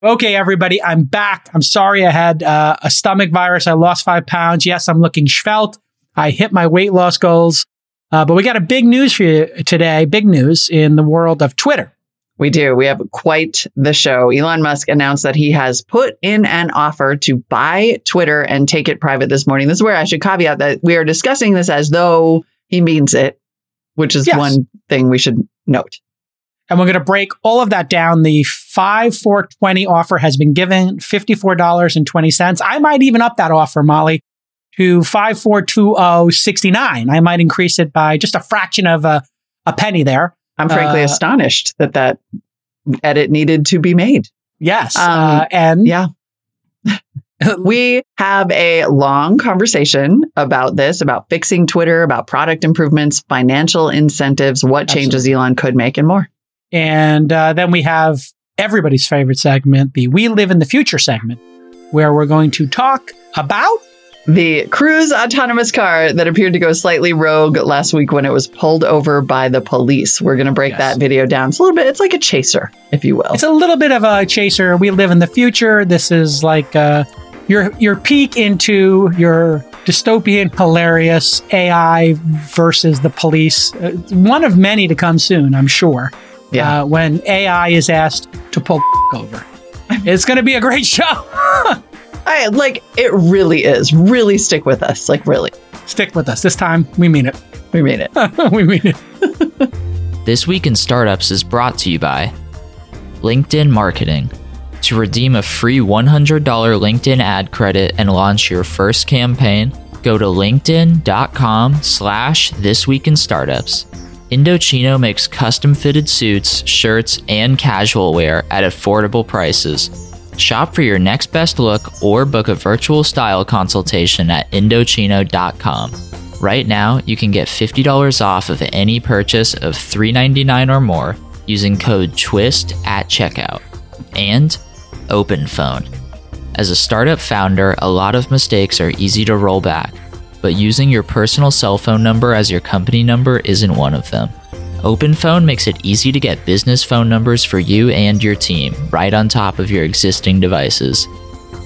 Okay, everybody, I'm back. I'm sorry I had a stomach virus. I lost 5 pounds. Yes, I'm looking svelte. I hit my weight loss goals. But we got a big news for you today. Big news in the world of Twitter. We do. We have quite the show. Elon Musk announced that he has put in an offer to buy Twitter and take it private this morning. This is where I should caveat that we are discussing this as though he means it, which is one thing we should note. And we're going to break all of that down. The 5/4/20 offer has been given, $54.20. I might even up that offer, Molly, to $54.20.69. I might increase it by just a fraction of a penny there. I'm frankly astonished that that edit needed to be made. Yes. And yeah, we have a long conversation about this, about fixing Twitter, about product improvements, financial incentives, what changes Elon could make, and more. And then we have everybody's favorite segment, the We Live in the Future segment, where we're going to talk about the Cruise autonomous car that appeared to go slightly rogue last week when it was pulled over by the police. We're going to break that video down. It's a little bit, it's like a chaser, if you will. It's a little bit of a chaser. We live in the future. This is like your peek into your dystopian, hilarious AI versus the police. One of many to come soon, I'm sure. Yeah. When AI is asked to pull over. It's going to be a great show. It really is. Really stick with us. Really. Stick with us. This time, we mean it. We mean it. We mean it. This Week in Startups is brought to you by LinkedIn Marketing. To redeem a free $100 LinkedIn ad credit and launch your first campaign, go to linkedin.com/thisweekinstartups. Indochino makes custom-fitted suits, shirts, and casual wear at affordable prices. Shop for your next best look or book a virtual style consultation at Indochino.com. Right now, you can get $50 off of any purchase of $3.99 or more using code TWIST at checkout. And OpenPhone. As a startup founder, a lot of mistakes are easy to roll back, but using your personal cell phone number as your company number isn't one of them. OpenPhone makes it easy to get business phone numbers for you and your team right on top of your existing devices.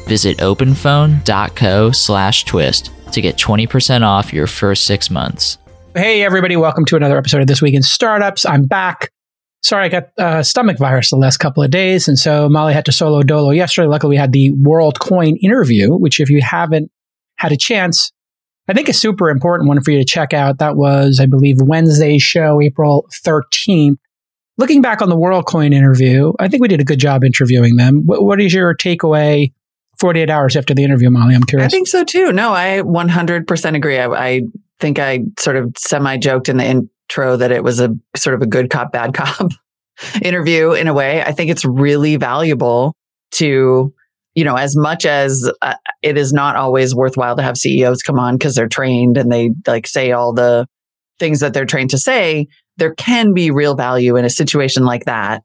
Visit openphone.co/twist to get 20% off your first 6 months. Hey, everybody. Welcome to another episode of This Week in Startups. I'm back. Sorry, I got stomach virus the last couple of days, and so Molly had to solo dolo yesterday. Luckily, we had the WorldCoin interview, which if you haven't had a chance, I think a super important one for you to check out. That was, I believe, Wednesday's show, April 13th. Looking back on the WorldCoin interview, I think we did a good job interviewing them. What is your takeaway 48 hours after the interview, Molly? I'm curious. I think so, too. No, I 100% agree. I think I sort of semi-joked in the intro that it was a sort of a good cop, bad cop interview in a way. I think it's really valuable to... You know, as much as it is not always worthwhile to have CEOs come on because they're trained and they say all the things that they're trained to say, there can be real value in a situation like that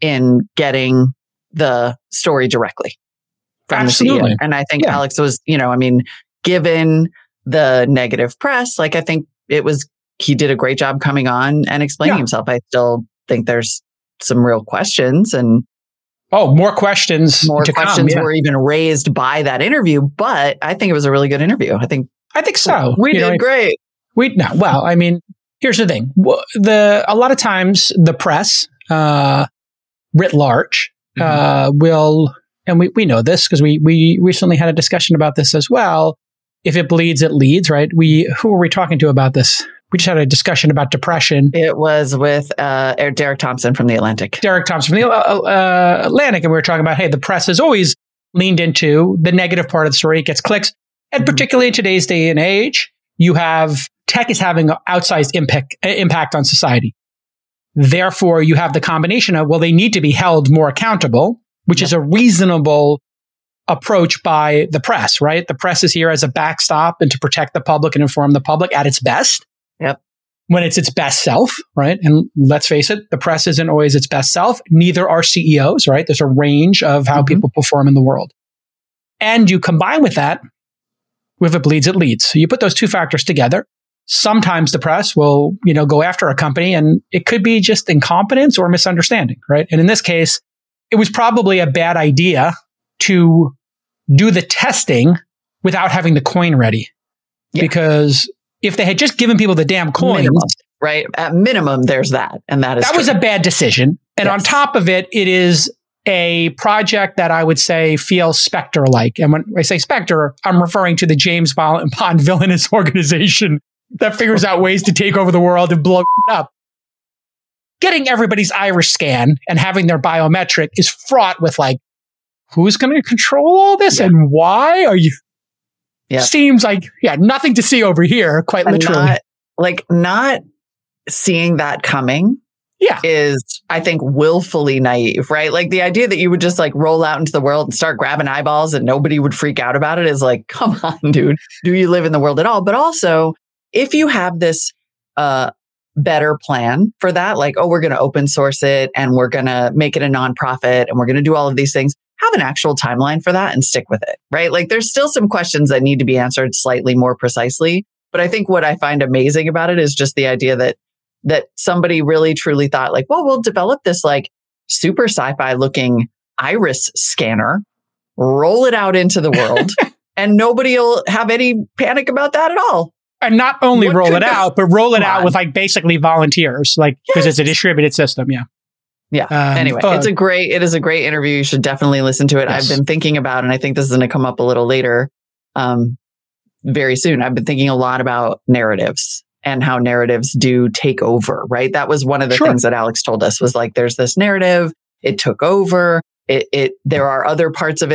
in getting the story directly from the CEO. And I think Alex was, given the negative press, I think he did a great job coming on and explaining himself. I still think there's some real questions and more questions were even raised by that interview, but I think it was a really good interview. I think so. We did great. Here's the thing: a lot of times the press, writ large, will, and we know this because we recently had a discussion about this as well. If it bleeds, it leads, right? Who are we talking to about this? We just had a discussion about depression. It was with Derek Thompson from the Atlantic. And we were talking about, hey, the press has always leaned into the negative part of the story. It gets clicks. And particularly in today's day and age, you have tech is having an outsized impact on society. Therefore, you have the combination of, well, they need to be held more accountable, which is a reasonable approach by the press, right? The press is here as a backstop and to protect the public and inform the public at its best. Yep. When it's its best self, right? And let's face it, the press isn't always its best self. Neither are CEOs, right? There's a range of how people perform in the world. And you combine with that, if it bleeds, it leads. So you put those two factors together. Sometimes the press will, go after a company and it could be just incompetence or misunderstanding, right? And in this case, it was probably a bad idea to do the testing without having the coin ready. Yeah. Because if they had just given people the damn coin, right? At minimum, there's that. And that was a bad decision. And yes. On top of it, it is a project that I would say feels Spectre-like. And when I say Spectre, I'm referring to the James Bond villainous organization that figures out ways to take over the world and blow it up. Getting everybody's iris scan and having their biometric is fraught with who's going to control all this and why are you? Yeah. Seems nothing to see over here, quite and literally. Not seeing that coming. Yeah. Is, I think, willfully naive, right? The idea that you would just roll out into the world and start grabbing eyeballs and nobody would freak out about it is come on, dude. Do you live in the world at all? But also, if you have this better plan for that, we're going to open source it and we're going to make it a nonprofit and we're going to do all of these things, have an actual timeline for that and stick with it, right? There's still some questions that need to be answered slightly more precisely. But I think what I find amazing about it is just the idea that somebody really truly thought we'll develop this super sci-fi looking iris scanner, roll it out into the world, and nobody will have any panic about that at all. And not only roll it out, but roll it out with basically volunteers, because it's a distributed system. Yeah. Yeah. Anyway, it is a great interview. You should definitely listen to it. Yes. I've been thinking about, and I think this is going to come up a little later, very soon. I've been thinking a lot about narratives and how narratives do take over, right? That was one of the things that Alex told us was there's this narrative, it took over. There are other parts of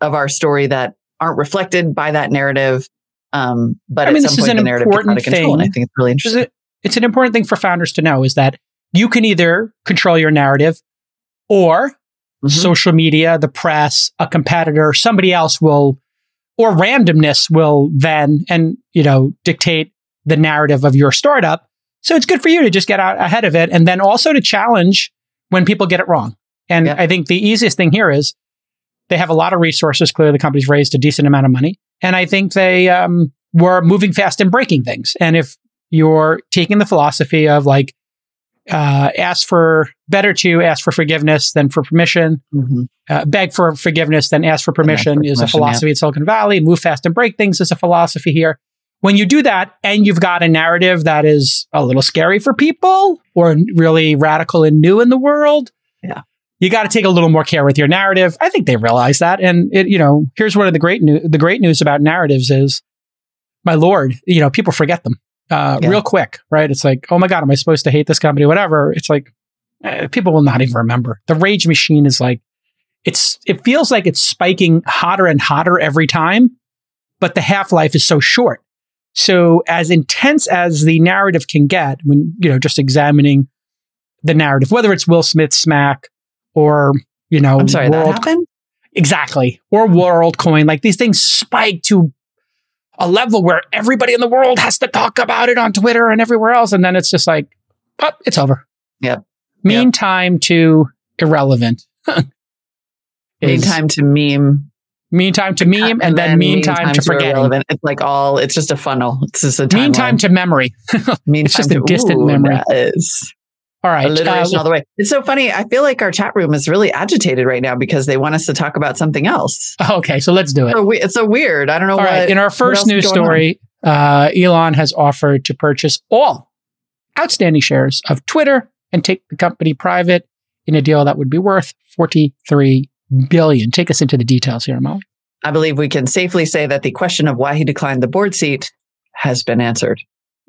our story that aren't reflected by that narrative. But at some point the narrative gets out of control. And I think it's really interesting. It's an important thing for founders to know is that you can either control your narrative or social media, the press, a competitor, somebody else will, or randomness will then, dictate the narrative of your startup. So it's good for you to just get out ahead of it and then also to challenge when people get it wrong. And I think the easiest thing here is they have a lot of resources. Clearly, the company's raised a decent amount of money. And I think they were moving fast and breaking things. And if you're taking the philosophy of ask for forgiveness than for permission, beg for forgiveness than ask for permission is a philosophy at Silicon Valley, move fast and break things is a philosophy here. When you do that and you've got a narrative that is a little scary for people or really radical and new in the world, you got to take a little more care with your narrative. I think they realize that. And here's one of the great news about narratives is, my Lord, people forget them real quick, right? It's oh my God, am I supposed to hate this company? Whatever. It's people will not even remember. The rage machine is it feels like it's spiking hotter and hotter every time, but the half-life is so short. So as intense as the narrative can get, when, just examining the narrative, whether it's Will Smith smack or, I'm sorry, that happened? Exactly. Or WorldCoin. These things spike to a level where everybody in the world has to talk about it on Twitter and everywhere else. And then it's just pop, it's over. Yep. Meantime to irrelevant. Meantime to meme. Meantime to meme, and then meantime to forget. It's it's just a funnel. It's just a timeline. Meantime to memory. It's just a distant memory. That is. All right. Alliteration all the way. It's so funny. I feel our chat room is really agitated right now because they want us to talk about something else. Okay, so let's do it. It's so weird. I don't know all what. Right. In our first news story, Elon has offered to purchase all outstanding shares of Twitter and take the company private in a deal that would be worth $43 billion. Take us into the details here, Molly. I believe we can safely say that the question of why he declined the board seat has been answered.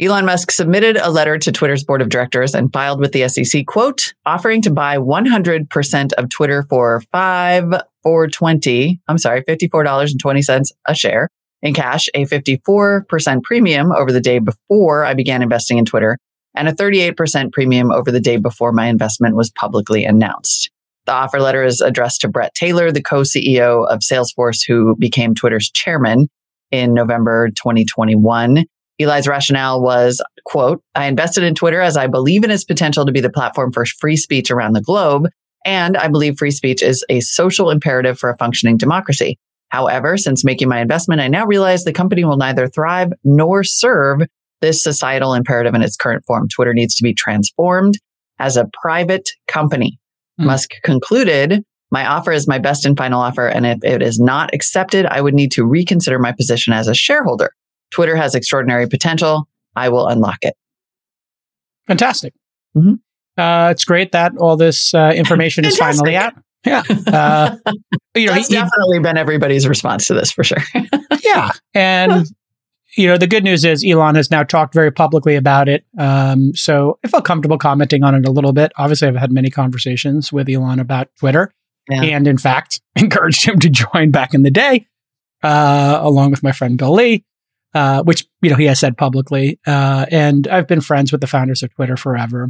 Elon Musk submitted a letter to Twitter's board of directors and filed with the SEC, quote, offering to buy 100% of Twitter for $54.20 a share in cash, a 54% premium over the day before I began investing in Twitter, and a 38% premium over the day before my investment was publicly announced. The offer letter is addressed to Bret Taylor, the co-CEO of Salesforce, who became Twitter's chairman in November 2021. Eli's rationale was, quote, I invested in Twitter as I believe in its potential to be the platform for free speech around the globe, and I believe free speech is a social imperative for a functioning democracy. However, since making my investment, I now realize the company will neither thrive nor serve this societal imperative in its current form. Twitter needs to be transformed as a private company. Musk concluded My offer is my best and final offer, and if it is not accepted, I would need to reconsider my position as a shareholder. Twitter has extraordinary potential. I will unlock it. Fantastic. Mm-hmm. It's great that all this information is finally out. Yeah. That's definitely been everybody's response to this, for sure. Yeah. And, the good news is Elon has now talked very publicly about it. So I felt comfortable commenting on it a little bit. Obviously, I've had many conversations with Elon about Twitter and, in fact, encouraged him to join back in the day, along with my friend Bill Lee, which, he has said publicly. And I've been friends with the founders of Twitter forever.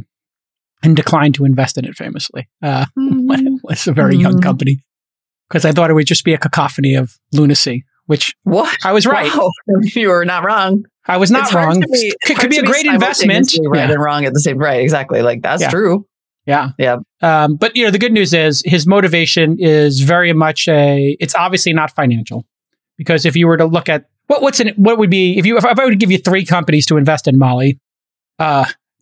And declined to invest in it famously when it was a very young company, because I thought it would just be a cacophony of lunacy, which I was right. Wow. You were not wrong. I was not wrong. It could be a great investment. Right and wrong at the same right. Exactly. Like that's true. Yeah. Yeah. But the good news is his motivation is very much it's obviously not financial, because if you were to look at what would be if I were to give you three companies to invest in, Molly,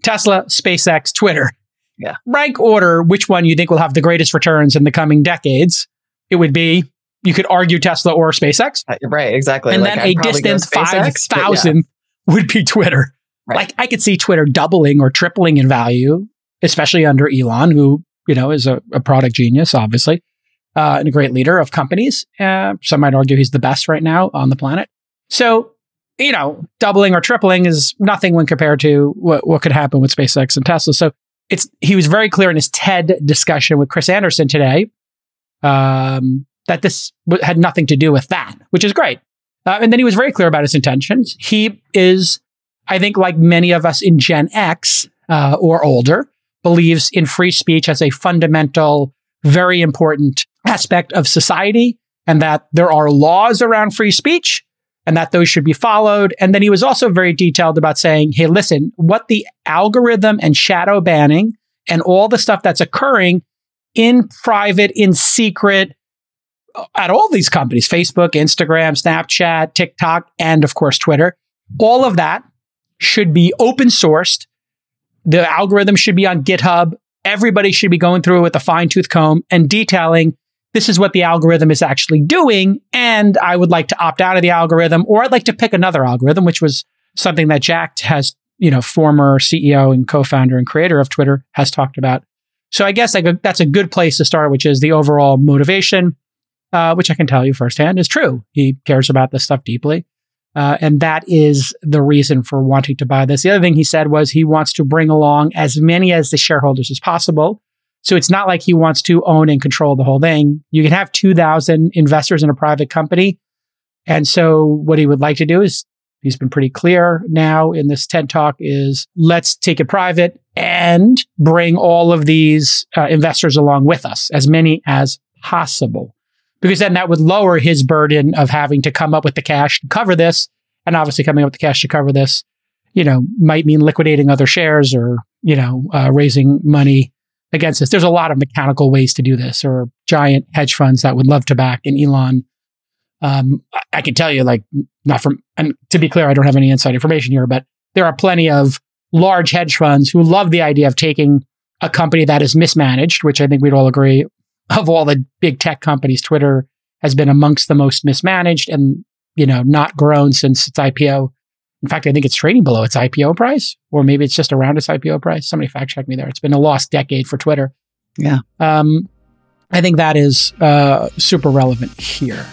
Tesla, SpaceX, Twitter. Yeah. Rank order which one you think will have the greatest returns in the coming decades. It would be, you could argue Tesla or SpaceX. Right, exactly. And then a distant 5,000 would be Twitter. Right. I could see Twitter doubling or tripling in value, especially under Elon, who, is a product genius, obviously, and a great leader of companies. Some might argue he's the best right now on the planet. So, doubling or tripling is nothing when compared to what could happen with SpaceX and Tesla. So, he was very clear in his TED discussion with Chris Anderson today that this had nothing to do with that, which is great. And then he was very clear about his intentions. He is, I think, like many of us in Gen X or older, believes in free speech as a fundamental, very important aspect of society, and that there are laws around free speech and that those should be followed. And then he was also very detailed about saying, hey, listen, what the algorithm and shadow banning and all the stuff that's occurring in private, in secret, at all these companies, Facebook, Instagram, Snapchat, TikTok, and of course, Twitter, all of that should be open sourced. The algorithm should be on GitHub. Everybody should be going through it with a fine-tooth comb and detailing this is what the algorithm is actually doing, and I would like to opt out of the algorithm, or I'd like to pick another algorithm, which was something that Jack has, former CEO and co-founder and creator of Twitter, has talked about. So I guess that's a good place to start, which is the overall motivation, which I can tell you firsthand is true. He cares about this stuff deeply, and that is the reason for wanting to buy this. The other thing he said was he wants to bring along as many as the shareholders as possible. So it's not like he wants to own and control the whole thing. You can have 2,000 investors in a private company. And so what he would like to do is, he's been pretty clear now in this TED Talk, is let's take it private and bring all of these investors along with us, as many as possible. Because then that would lower his burden of having to come up with the cash to cover this. And obviously coming up with the cash to cover this, might mean liquidating other shares or, raising money against this. There's a lot of mechanical ways to do this, or giant hedge funds that would love to back an Elon. I can tell you, and to be clear, I don't have any inside information here, but there are plenty of large hedge funds who love the idea of taking a company that is mismanaged, which I think we'd all agree, of all the big tech companies, Twitter has been amongst the most mismanaged and, not grown since its IPO. In fact, I think it's trading below its IPO price, or maybe it's just around its IPO price. Somebody fact check me there. It's been a lost decade for Twitter. Yeah. I think that is super relevant here.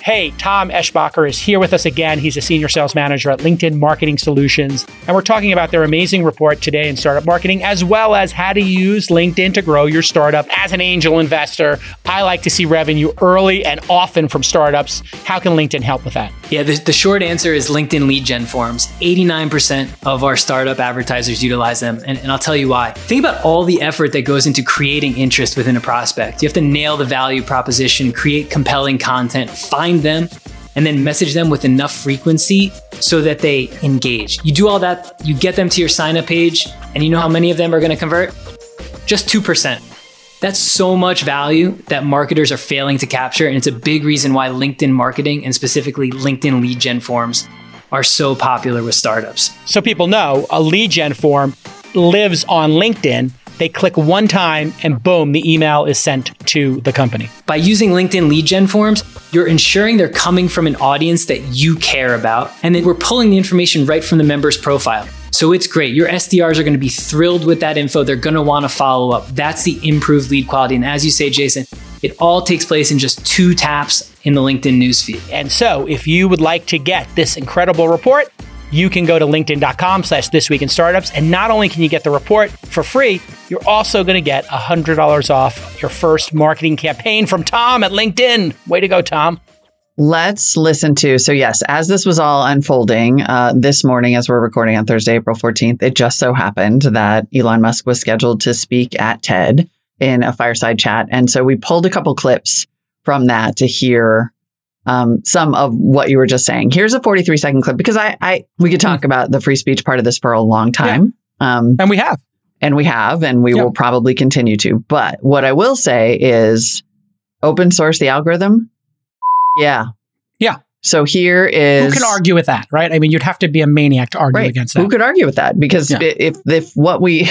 Hey, Tom Eschbacher is here with us again. He's a senior sales manager at LinkedIn Marketing Solutions. And we're talking about their amazing report today in startup marketing, as well as how to use LinkedIn to grow your startup as an angel investor. I like to see revenue early and often from startups. How can LinkedIn help with that? Yeah, the short answer is LinkedIn lead gen forms. 89% of our startup advertisers utilize them. And I'll tell you why. Think about all the effort that goes into creating interest within a prospect. You have to nail the value proposition, create compelling content, find them, and then message them with enough frequency so that they engage. You do all that, you get them to your sign up page, and you know how many of them are going to convert? Just 2%. That's so much value that marketers are failing to capture, and it's a big reason why LinkedIn marketing, and specifically LinkedIn lead gen forms, are so popular with startups. So people know a lead gen form lives on LinkedIn, They click one time and boom, the email is sent to the company. By using LinkedIn lead gen forms, you're ensuring they're coming from an audience that you care about, and then we're pulling the information right from the member's profile. So it's great. Your SDRs are going to be thrilled with that info. They're going to want to follow up. That's the improved lead quality. And as you say, Jason, it all takes place in just 2 taps in the LinkedIn newsfeed. And so if you would like to get this incredible report, you can go to linkedin.com/thisweekinstartups. And not only can you get the report for free, you're also going to get $100 off your first marketing campaign from Tom at LinkedIn. Way to go, Tom. Let's listen to, so yes, as this was all unfolding this morning, as we're recording on Thursday, April 14th, it just so happened that Elon Musk was scheduled to speak at TED in a fireside chat. And so we pulled a couple clips from that to hear some of what you were just saying. Here's a 43-second clip, because we could talk about the free speech part of this for a long time. Yeah. And we will probably continue to. But what I will say is open source the algorithm. Yeah. Yeah. So here is... Who can argue with that, right? I mean, you'd have to be a maniac to argue against that. Who could argue with that? Because if what we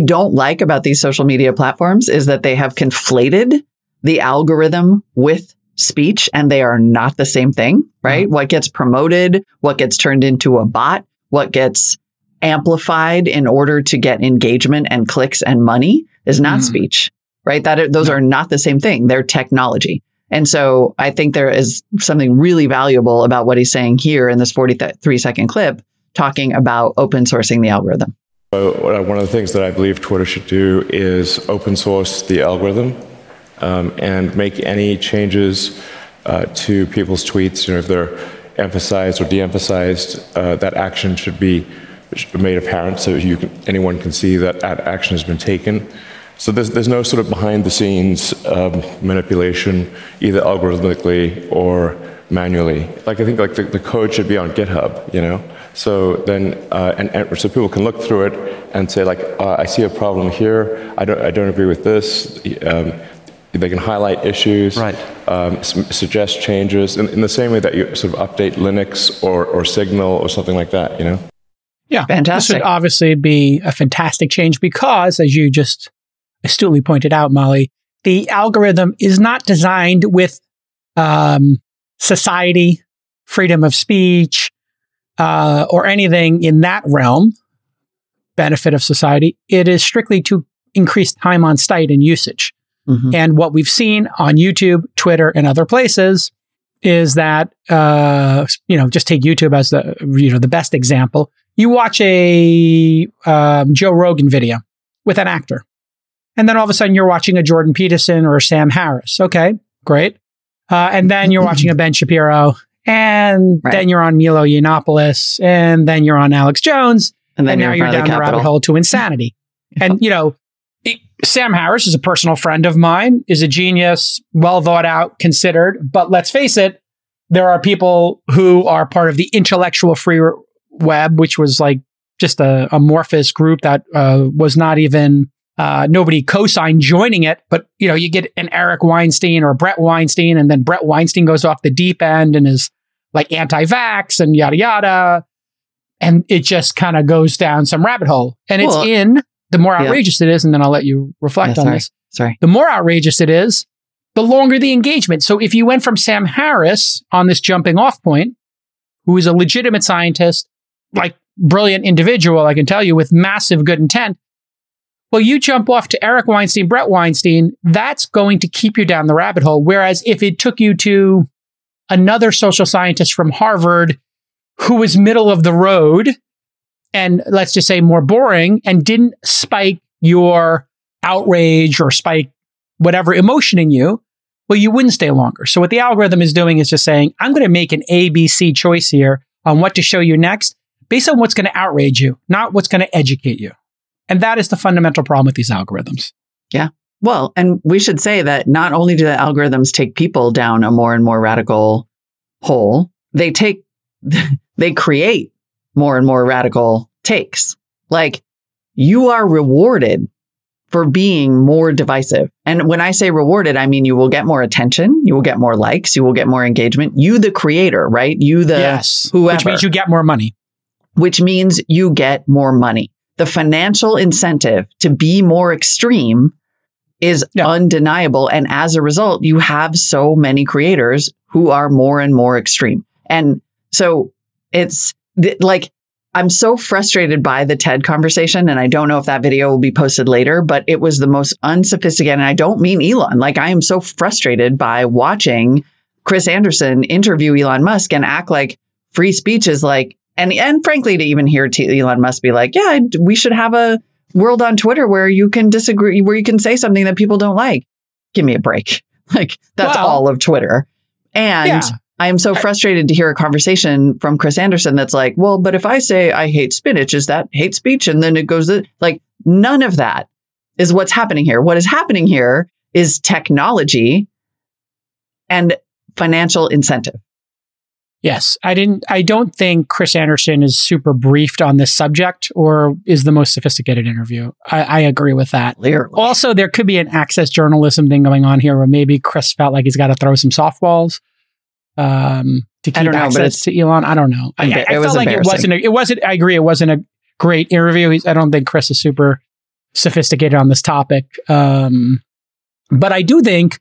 don't like about these social media platforms is that they have conflated the algorithm with speech, and they are not the same thing, right? Mm-hmm. What gets promoted, what gets turned into a bot, what gets amplified in order to get engagement and clicks and money is not speech, right? Those are not the same thing. They're technology. And so I think there is something really valuable about what he's saying here in this 43-second clip, talking about open sourcing the algorithm. So one of the things that I believe Twitter should do is open source the algorithm and make any changes to people's tweets. You know, if they're emphasized or de-emphasized, that action should be made apparent so anyone can see that action has been taken. So there's no sort of behind-the-scenes manipulation, either algorithmically or manually. I think the code should be on GitHub, you know. So then, so people can look through it and say, I see a problem here. I don't agree with this. They can highlight issues, right. Suggest changes in the same way that you sort of update Linux or Signal or something like that, you know. Yeah, fantastic. This would obviously be a fantastic change because, as you just astutely pointed out, Molly, the algorithm is not designed with society, freedom of speech, or anything in that realm, benefit of society. It is strictly to increase time on site and usage. Mm-hmm. And what we've seen on YouTube, Twitter, and other places is that, just take YouTube as the best example. You watch a Joe Rogan video with an actor. And then all of a sudden, you're watching a Jordan Peterson or a Sam Harris. Okay, great. And then you're watching a Ben Shapiro. And then you're on Milo Yiannopoulos. And then you're on Alex Jones. And then you're down the rabbit hole to insanity. Yeah. And, Sam Harris is a personal friend of mine, is a genius, well thought out, considered. But let's face it, there are people who are part of the intellectual free web, which was like just an amorphous group that was not even... nobody co-signed joining it, but you get an Eric Weinstein or Brett Weinstein, and then Brett Weinstein goes off the deep end and is like anti-vax and yada yada, and it just kind of goes down some rabbit hole. And it's in the more outrageous it is, and then I'll let you reflect on this. Sorry, the more outrageous it is, the longer the engagement. So if you went from Sam Harris on this jumping off point, who is a legitimate scientist, like brilliant individual, I can tell you with massive good intent. Well, you jump off to Eric Weinstein, Brett Weinstein, that's going to keep you down the rabbit hole. Whereas if it took you to another social scientist from Harvard who was middle of the road and let's just say more boring and didn't spike your outrage or spike whatever emotion in you, well, you wouldn't stay longer. So what the algorithm is doing is just saying, I'm going to make an ABC choice here on what to show you next based on what's going to outrage you, not what's going to educate you. And that is the fundamental problem with these algorithms. Yeah. Well, and we should say that not only do the algorithms take people down a more and more radical hole, they create more and more radical takes. Like, you are rewarded for being more divisive. And when I say rewarded, I mean, you will get more attention, you will get more likes, you will get more engagement. You, the creator, right? You, the whoever. Which means you get more money. the financial incentive to be more extreme is undeniable. And as a result, you have so many creators who are more and more extreme. And so it's like, I'm so frustrated by the TED conversation. And I don't know if that video will be posted later, but it was the most unsophisticated. And I don't mean Elon. Like, I am so frustrated by watching Chris Anderson interview Elon Musk and act like free speech is like, and frankly, to even hear Elon Musk be like, yeah, we should have a world on Twitter where you can disagree, where you can say something that people don't like. Give me a break. Like, that's all of Twitter. And I am so frustrated to hear a conversation from Chris Anderson that's like, well, but if I say I hate spinach, is that hate speech? And then it goes like, none of that is what's happening here. What is happening here is technology and financial incentive. Yes, I don't think Chris Anderson is super briefed on this subject or is the most sophisticated interview. I agree with that. Clearly. Also, there could be an access journalism thing going on here where maybe Chris felt like he's got to throw some softballs to keep access to Elon. I don't know. I felt like it wasn't. I agree. It wasn't a great interview. I don't think Chris is super sophisticated on this topic. But I do think,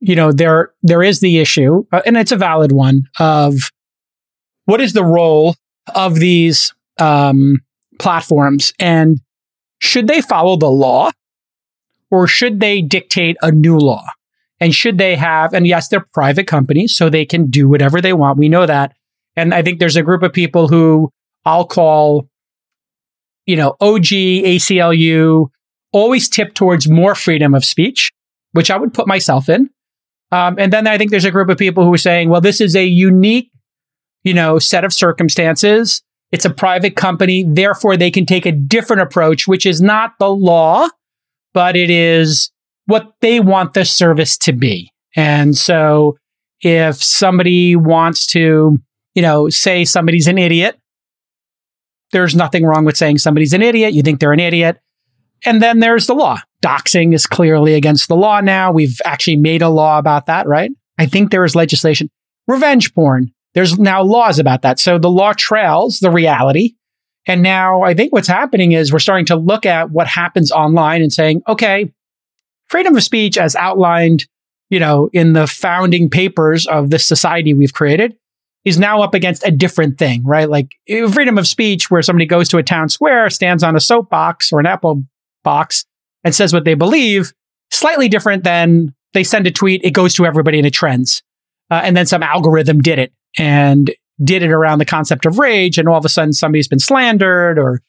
you know, there is the issue, and it's a valid one, of what is the role of these platforms, and should they follow the law or should they dictate a new law? And should they have, and yes, they're private companies, so they can do whatever they want. We know that. And I think there's a group of people who I'll call, you know, OG, ACLU, always tip towards more freedom of speech, which I would put myself in. And then I think there's a group of people who are saying, well, this is a unique, you know, set of circumstances. It's a private company. Therefore, they can take a different approach, which is not the law, but it is what they want the service to be. And so if somebody wants to, you know, say somebody's an idiot, there's nothing wrong with saying somebody's an idiot. You think they're an idiot. And then there's the law. Doxing is clearly against the law now. We've actually made a law about that, right? I think there is legislation. Revenge porn. There's now laws about that. So the law trails the reality. And now I think what's happening is we're starting to look at what happens online and saying, okay, freedom of speech as outlined, you know, in the founding papers of this society we've created is now up against a different thing, right? Like freedom of speech where somebody goes to a town square, stands on a soapbox or an apple box and says what they believe, slightly different than they send a tweet, it goes to everybody and it trends. And then some algorithm did it and did it around the concept of rage. And all of a sudden somebody's been slandered or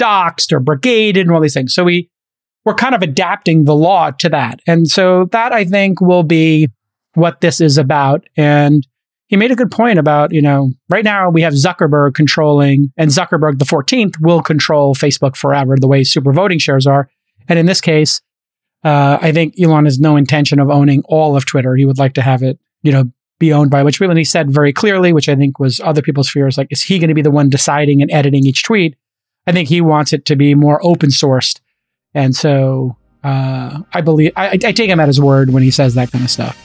doxed or brigaded and all these things. So we're kind of adapting the law to that. And so that I think will be what this is about. And he made a good point about, you know, right now we have Zuckerberg controlling, and Zuckerberg the 14th will control Facebook forever, the way super voting shares are. And in this case, I think Elon has no intention of owning all of Twitter. He would like to have it, you know, be owned by, which he said very clearly, which I think was other people's fears. Like, is he going to be the one deciding and editing each tweet? I think he wants it to be more open sourced. And so I believe I take him at his word when he says that kind of stuff.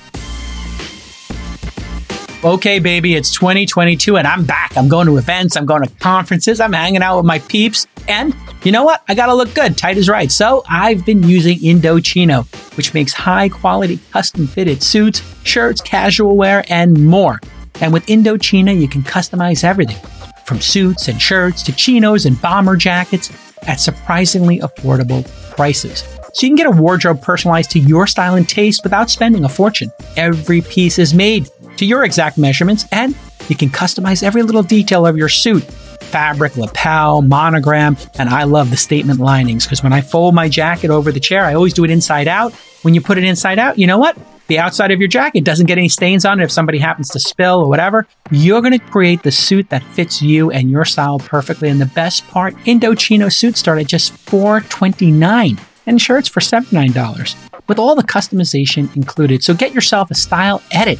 Okay, baby, it's 2022 and I'm back. I'm going to events. I'm going to conferences. I'm hanging out with my peeps. And you know what? I got to look good. Tight is right. So I've been using Indochino, which makes high quality custom fitted suits, shirts, casual wear, and more. And with Indochino, you can customize everything from suits and shirts to chinos and bomber jackets at surprisingly affordable prices. So you can get a wardrobe personalized to your style and taste without spending a fortune. Every piece is made to your exact measurements, and you can customize every little detail of your suit, fabric, lapel, monogram, and I love the statement linings because when I fold my jacket over the chair, I always do it inside out. When you put it inside out, you know what? The outside of your jacket doesn't get any stains on it. If somebody happens to spill or whatever, you're going to create the suit that fits you and your style perfectly. And the best part, Indochino suits start at just $4.29 and shirts for $79 with all the customization included. So get yourself a style edit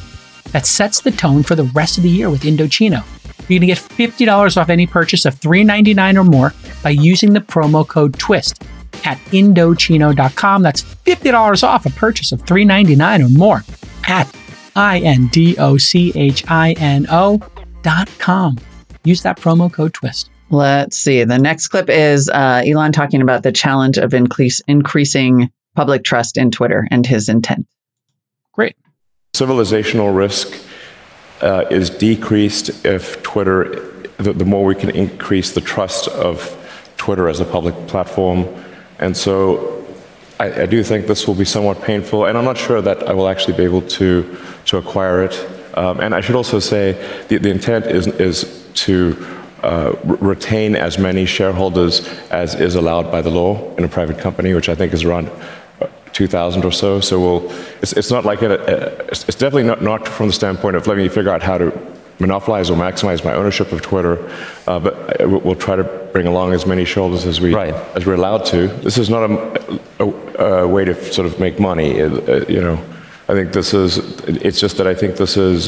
that sets the tone for the rest of the year with Indochino. You're going to get $50 off any purchase of $3.99 or more by using the promo code TWIST at Indochino.com. That's $50 off a purchase of $3.99 or more at INDOCHINO.com. Use that promo code TWIST. Let's see. The next clip is Elon talking about the challenge of increasing public trust in Twitter and his intent. Great. Civilizational risk is decreased if Twitter, the more we can increase the trust of Twitter as a public platform. And so I do think this will be somewhat painful, and I'm not sure that I will actually be able to acquire it. And I should also say the intent is to retain as many shareholders as is allowed by the law in a private company, which I think is around 2,000 or so. So it's not like it's definitely not from the standpoint of let me figure out how to monopolize or maximize my ownership of Twitter, but we'll try to bring along as many shareholders as we're allowed to. This is not a way to sort of make money. You know, I think this is. It's just that I think this is.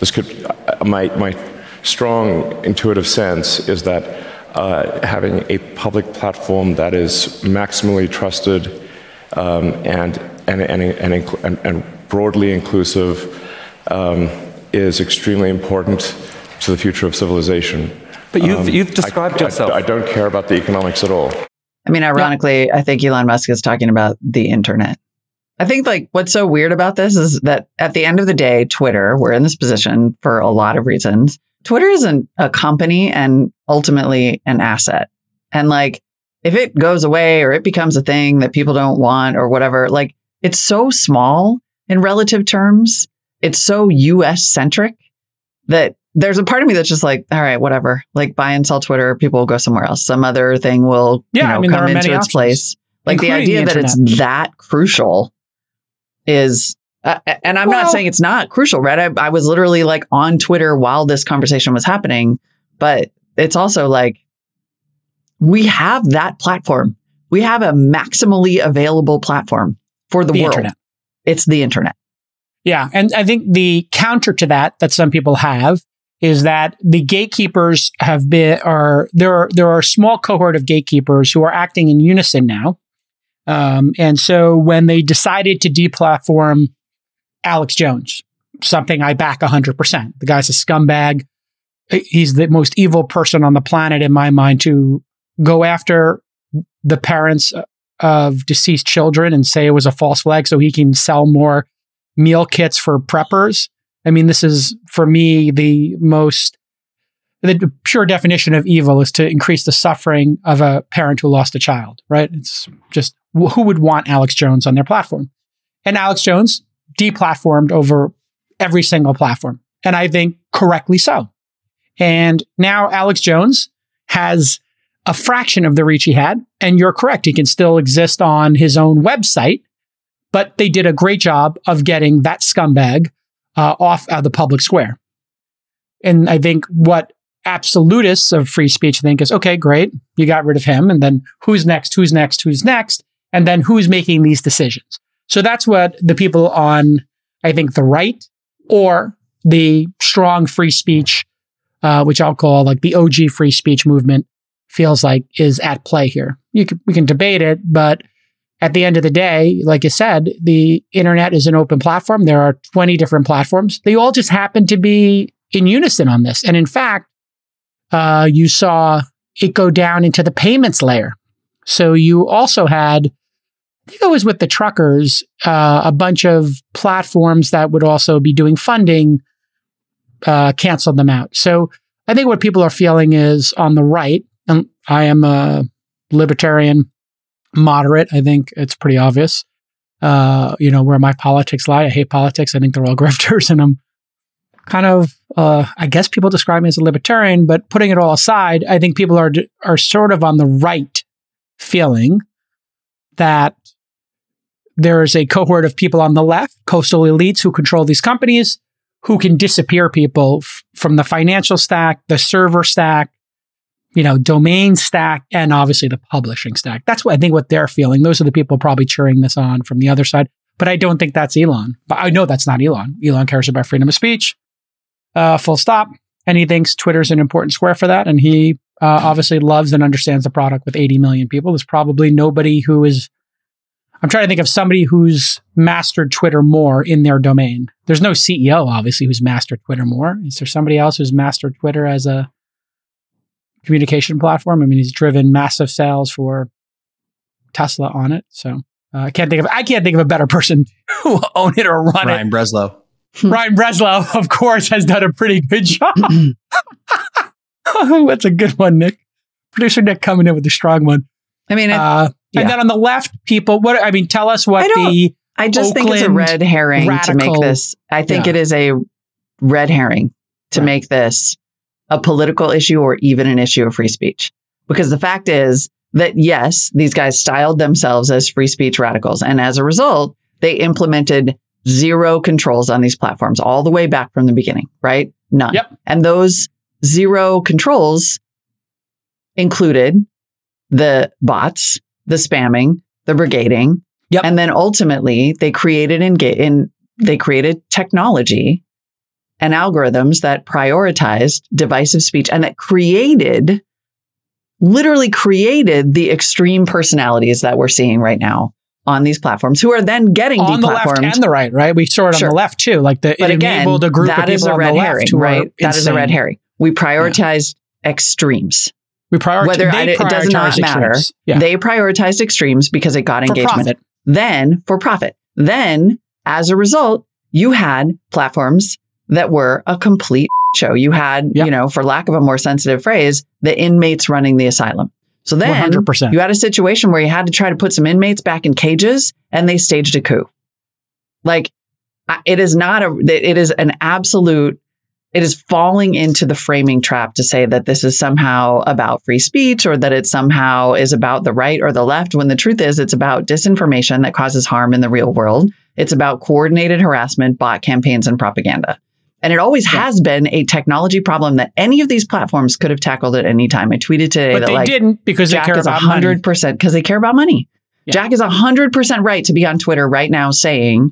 This could my strong intuitive sense is that having a public platform that is maximally trusted and broadly inclusive is extremely important to the future of civilization. But you've described yourself. I don't care about the economics at all. I mean, ironically, yeah. I think Elon Musk is talking about the internet. I think like what's so weird about this is that at the end of the day, Twitter, we're in this position for a lot of reasons. Twitter isn't a company and ultimately an asset. And like if it goes away or it becomes a thing that people don't want or whatever, like it's so small in relative terms. It's so US centric that there's a part of me that's just like, all right, whatever. Like buy and sell Twitter, people will go somewhere else. Some other thing will come into its place. Like the idea that it's that crucial is, and I'm not saying it's not crucial, right? I was literally like on Twitter while this conversation was happening, but it's also like we have that platform. We have a maximally available platform for the world. Internet. It's the internet. Yeah. And I think the counter to that some people have is that the gatekeepers there are a small cohort of gatekeepers who are acting in unison now. And so when they decided to deplatform Alex Jones, something I back 100%, the guy's a scumbag. He's the most evil person on the planet in my mind to go after the parents of deceased children and say it was a false flag so he can sell more meal kits for preppers. I mean, this is, for me, the pure definition of evil is to increase the suffering of a parent who lost a child, right? It's just, who would want Alex Jones on their platform? And Alex Jones deplatformed over every single platform. And I think correctly so. And now Alex Jones has a fraction of the reach he had. And you're correct. He can still exist on his own website, but they did a great job of getting that scumbag off of the public square. And I think what absolutists of free speech think is, okay, great, you got rid of him, and then who's next, and then who's making these decisions? So that's what the people on, I think, the right or the strong free speech, which I'll call like the OG free speech movement, feels like is at play here. We can debate it, but at the end of the day, like I said, the internet is an open platform. There are 20 different platforms. They all just happen to be in unison on this. And in fact, you saw it go down into the payments layer. So you also had, I think it was with the truckers, a bunch of platforms that would also be doing funding, canceled them out. So I think what people are feeling is on the right, and I am a libertarian, moderate. I think it's pretty obvious, where my politics lie. I hate politics. I think they're all grifters, and I'm kind of, I guess people describe me as a libertarian, but putting it all aside, I think people are sort of on the right feeling that there is a cohort of people on the left, coastal elites who control these companies, who can disappear people from the financial stack, the server stack, domain stack, and obviously the publishing stack. That's what I think what they're feeling. Those are the people probably cheering this on from the other side. But I don't think that's Elon. But I know that's not Elon. Elon cares about freedom of speech, full stop. And he thinks Twitter's an important square for that. And he obviously loves and understands the product with 80 million people. There's probably nobody who is, I'm trying to think of somebody who's mastered Twitter more in their domain. There's no CEO, obviously, who's mastered Twitter more. Is there somebody else who's mastered Twitter as a communication platform. I mean, he's driven massive sales for Tesla on it. So I can't think of a better person who will own it or run it. Ryan Breslow, of course, has done a pretty good job. Oh, that's a good one, Nick. Producer Nick coming in with a strong one. I mean, and then on the left, people. What I mean, tell us what the. I just think it's a red herring to make this. I think it is a red herring to make this a political issue or even an issue of free speech, because the fact is that yes, these guys styled themselves as free speech radicals, and as a result, they implemented zero controls on these platforms all the way back from the beginning, right? None. Yep. And those zero controls included the bots, the spamming, the brigading, yep. And then ultimately they created they created technology and algorithms that prioritized divisive speech and that literally created the extreme personalities that we're seeing right now on these platforms, who are then getting on the left and the right, right? We saw it on the left too, like enabled a group of people on the left who are insane. That is a red herring. We prioritized extremes. It does not matter. Yeah. They prioritized extremes because it got engagement. For profit. Then, as a result, you had platforms that were a complete show. You had, for lack of a more sensitive phrase, the inmates running the asylum. So then 100%. You had a situation where you had to try to put some inmates back in cages, and they staged a coup. Like, it is falling into the framing trap to say that this is somehow about free speech or that it somehow is about the right or the left, when the truth is it's about disinformation that causes harm in the real world. It's about coordinated harassment, bot campaigns, and propaganda. And it always has been a technology problem that any of these platforms could have tackled at any time. I tweeted today but that they didn't, because Jack is 100% because they care about money. Yeah. Jack is 100% right to be on Twitter right now saying,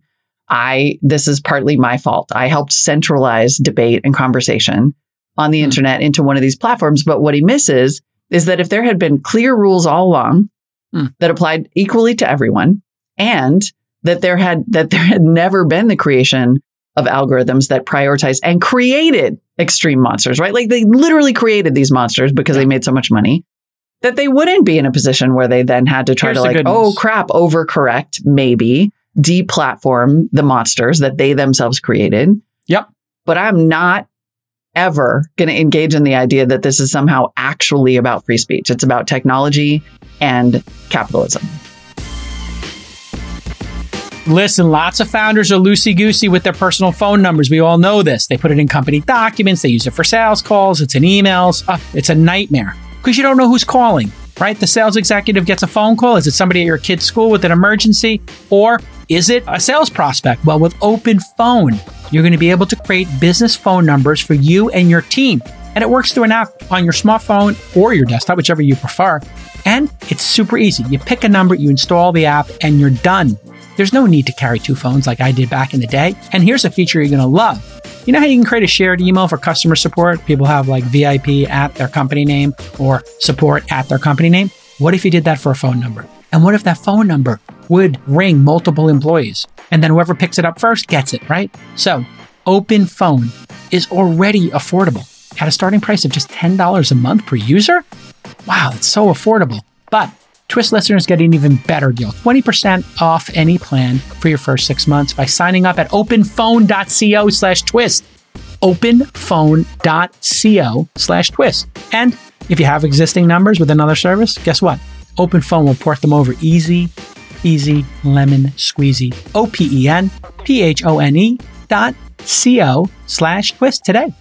this is partly my fault. I helped centralize debate and conversation on the internet into one of these platforms. But what he misses is that if there had been clear rules all along that applied equally to everyone, and that there had never been the creation of algorithms that prioritized and created extreme monsters, right? Like, they literally created these monsters because they made so much money, that they wouldn't be in a position where they then had to try to overcorrect, maybe deplatform the monsters that they themselves created. Yep. But I'm not ever going to engage in the idea that this is somehow actually about free speech. It's about technology and capitalism. Listen, lots of founders are loosey-goosey with their personal phone numbers. We all know this. They put it in company documents. They use it for sales calls. It's in emails. It's a nightmare because you don't know who's calling, right? The sales executive gets a phone call. Is it somebody at your kid's school with an emergency? Or is it a sales prospect? Well, with OpenPhone, you're going to be able to create business phone numbers for you and your team. And it works through an app on your smartphone or your desktop, whichever you prefer. And it's super easy. You pick a number, you install the app, and you're done. There's no need to carry two phones like I did back in the day. And here's a feature you're going to love. You know how you can create a shared email for customer support? People have like VIP at their company name or support at their company name. What if you did that for a phone number? And what if that phone number would ring multiple employees? And then whoever picks it up first gets it, right? So OpenPhone is already affordable at a starting price of just $10 a month per user. Wow, that's so affordable. But Twist listeners get an even better deal, 20% off any plan for your first 6 months by signing up at openphone.co/twist, openphone.co/twist. And if you have existing numbers with another service, guess what? OpenPhone will port them over easy, lemon squeezy, openphone.co/twist today.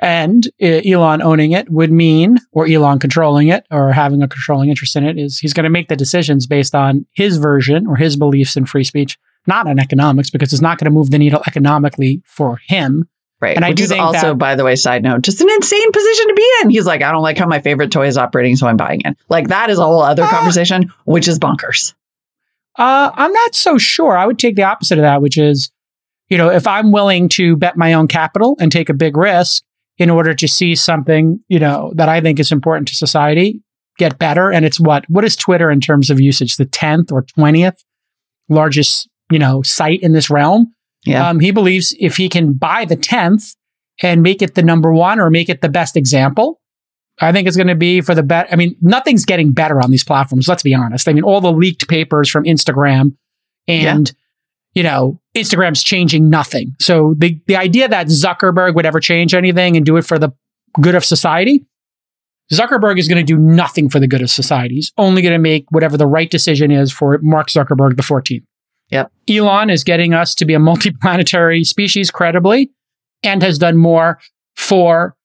And Elon owning it would mean, or Elon controlling it or having a controlling interest in it, is he's going to make the decisions based on his version or his beliefs in free speech, not on economics, because it's not going to move the needle economically for him. Right. And Which is also, by the way, side note, just an insane position to be in. He's like, I don't like how my favorite toy is operating, so I'm buying it. Like, that is a whole other conversation, which is bonkers. I'm not so sure. I would take the opposite of that, which is, if I'm willing to bet my own capital and take a big risk in order to see something, that I think is important to society get better. And it's what is Twitter in terms of usage? The 10th or 20th largest, site in this realm. Yeah. He believes if he can buy the 10th and make it the number one or make it the best example, I think it's going to be for the better. I mean, nothing's getting better on these platforms. Let's be honest. I mean, all the leaked papers from Instagram and, you know, Instagram's changing nothing. So the idea that Zuckerberg would ever change anything and do it for the good of society, Zuckerberg is going to do nothing for the good of society. He's only going to make whatever the right decision is for Mark Zuckerberg the 14th. Yep. Elon is getting us to be a multiplanetary species credibly and has done more for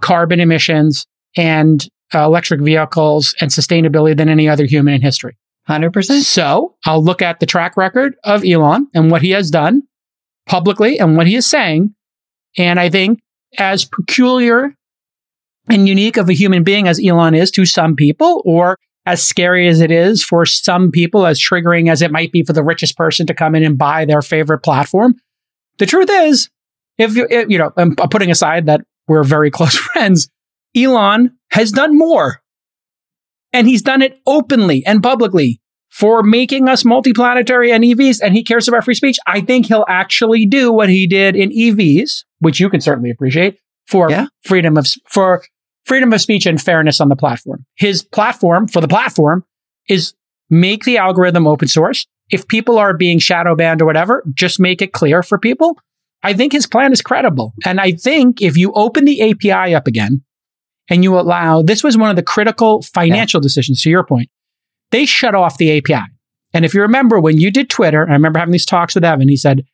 carbon emissions and electric vehicles and sustainability than any other human in history. 100%. So I'll look at the track record of Elon and what he has done publicly and what he is saying. And I think as peculiar and unique of a human being as Elon is to some people, or as scary as it is for some people, as triggering as it might be for the richest person to come in and buy their favorite platform, the truth is, if you know, I'm putting aside that we're very close friends, Elon has done more. And he's done it openly and publicly for making us multiplanetary and EVs, and he cares about free speech. I think he'll actually do what he did in EVs, which you can certainly appreciate, for freedom of speech and fairness on the platform. His platform, for the platform, is make the algorithm open source. If people are being shadow banned or whatever, just make it clear for people. I think his plan is credible. And I think if you open the API up again, and you allow, this was one of the critical financial decisions, to your point. They shut off the API. And if you remember when you did Twitter, I remember having these talks with Evan, he said,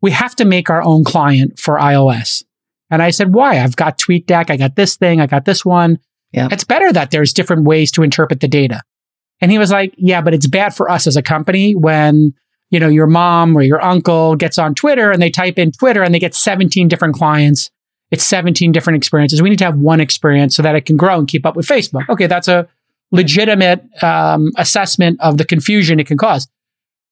we have to make our own client for iOS. And I said, why? I've got TweetDeck, I got this thing, I got this one. Yep. It's better that there's different ways to interpret the data. And he was like, yeah, but it's bad for us as a company when, you know, your mom or your uncle gets on Twitter and they type in Twitter and they get 17 different clients. It's 17 different experiences. We need to have one experience so that it can grow and keep up with Facebook. Okay, that's a legitimate assessment of the confusion it can cause.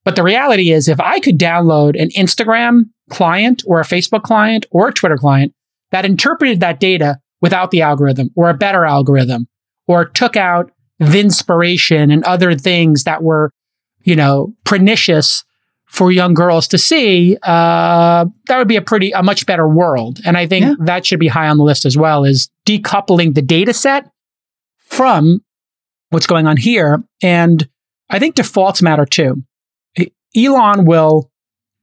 But the reality is, if I could download an Instagram client or a Facebook client or a Twitter client that interpreted that data without the algorithm or a better algorithm or took out the inspiration and other things that were, you know, pernicious for young girls to see, that would be a much better world. And I think that should be high on the list as well, is decoupling the data set from what's going on here. And I think defaults matter too. Elon will,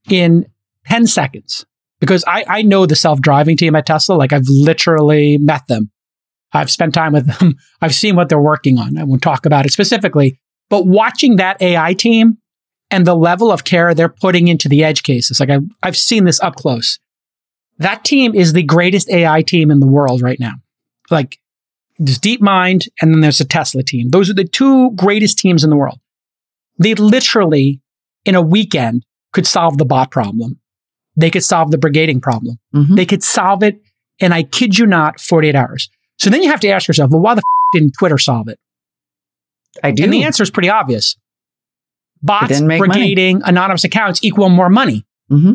in 10 seconds, because I know the self-driving team at Tesla, like I've literally met them. I've spent time with them. I've seen what they're working on. I won't talk about it specifically, but watching that AI team and the level of care they're putting into the edge cases, like I've seen this up close. That team is the greatest AI team in the world right now. Like, there's DeepMind and then there's the Tesla team. Those are the two greatest teams in the world. They literally, in a weekend, could solve the bot problem. They could solve the brigading problem. Mm-hmm. They could solve it, and I kid you not, 48 hours. So then you have to ask yourself, well, why the didn't Twitter solve it? I do. And the answer is pretty obvious. Bots, brigading, anonymous accounts equal more money. Mm-hmm.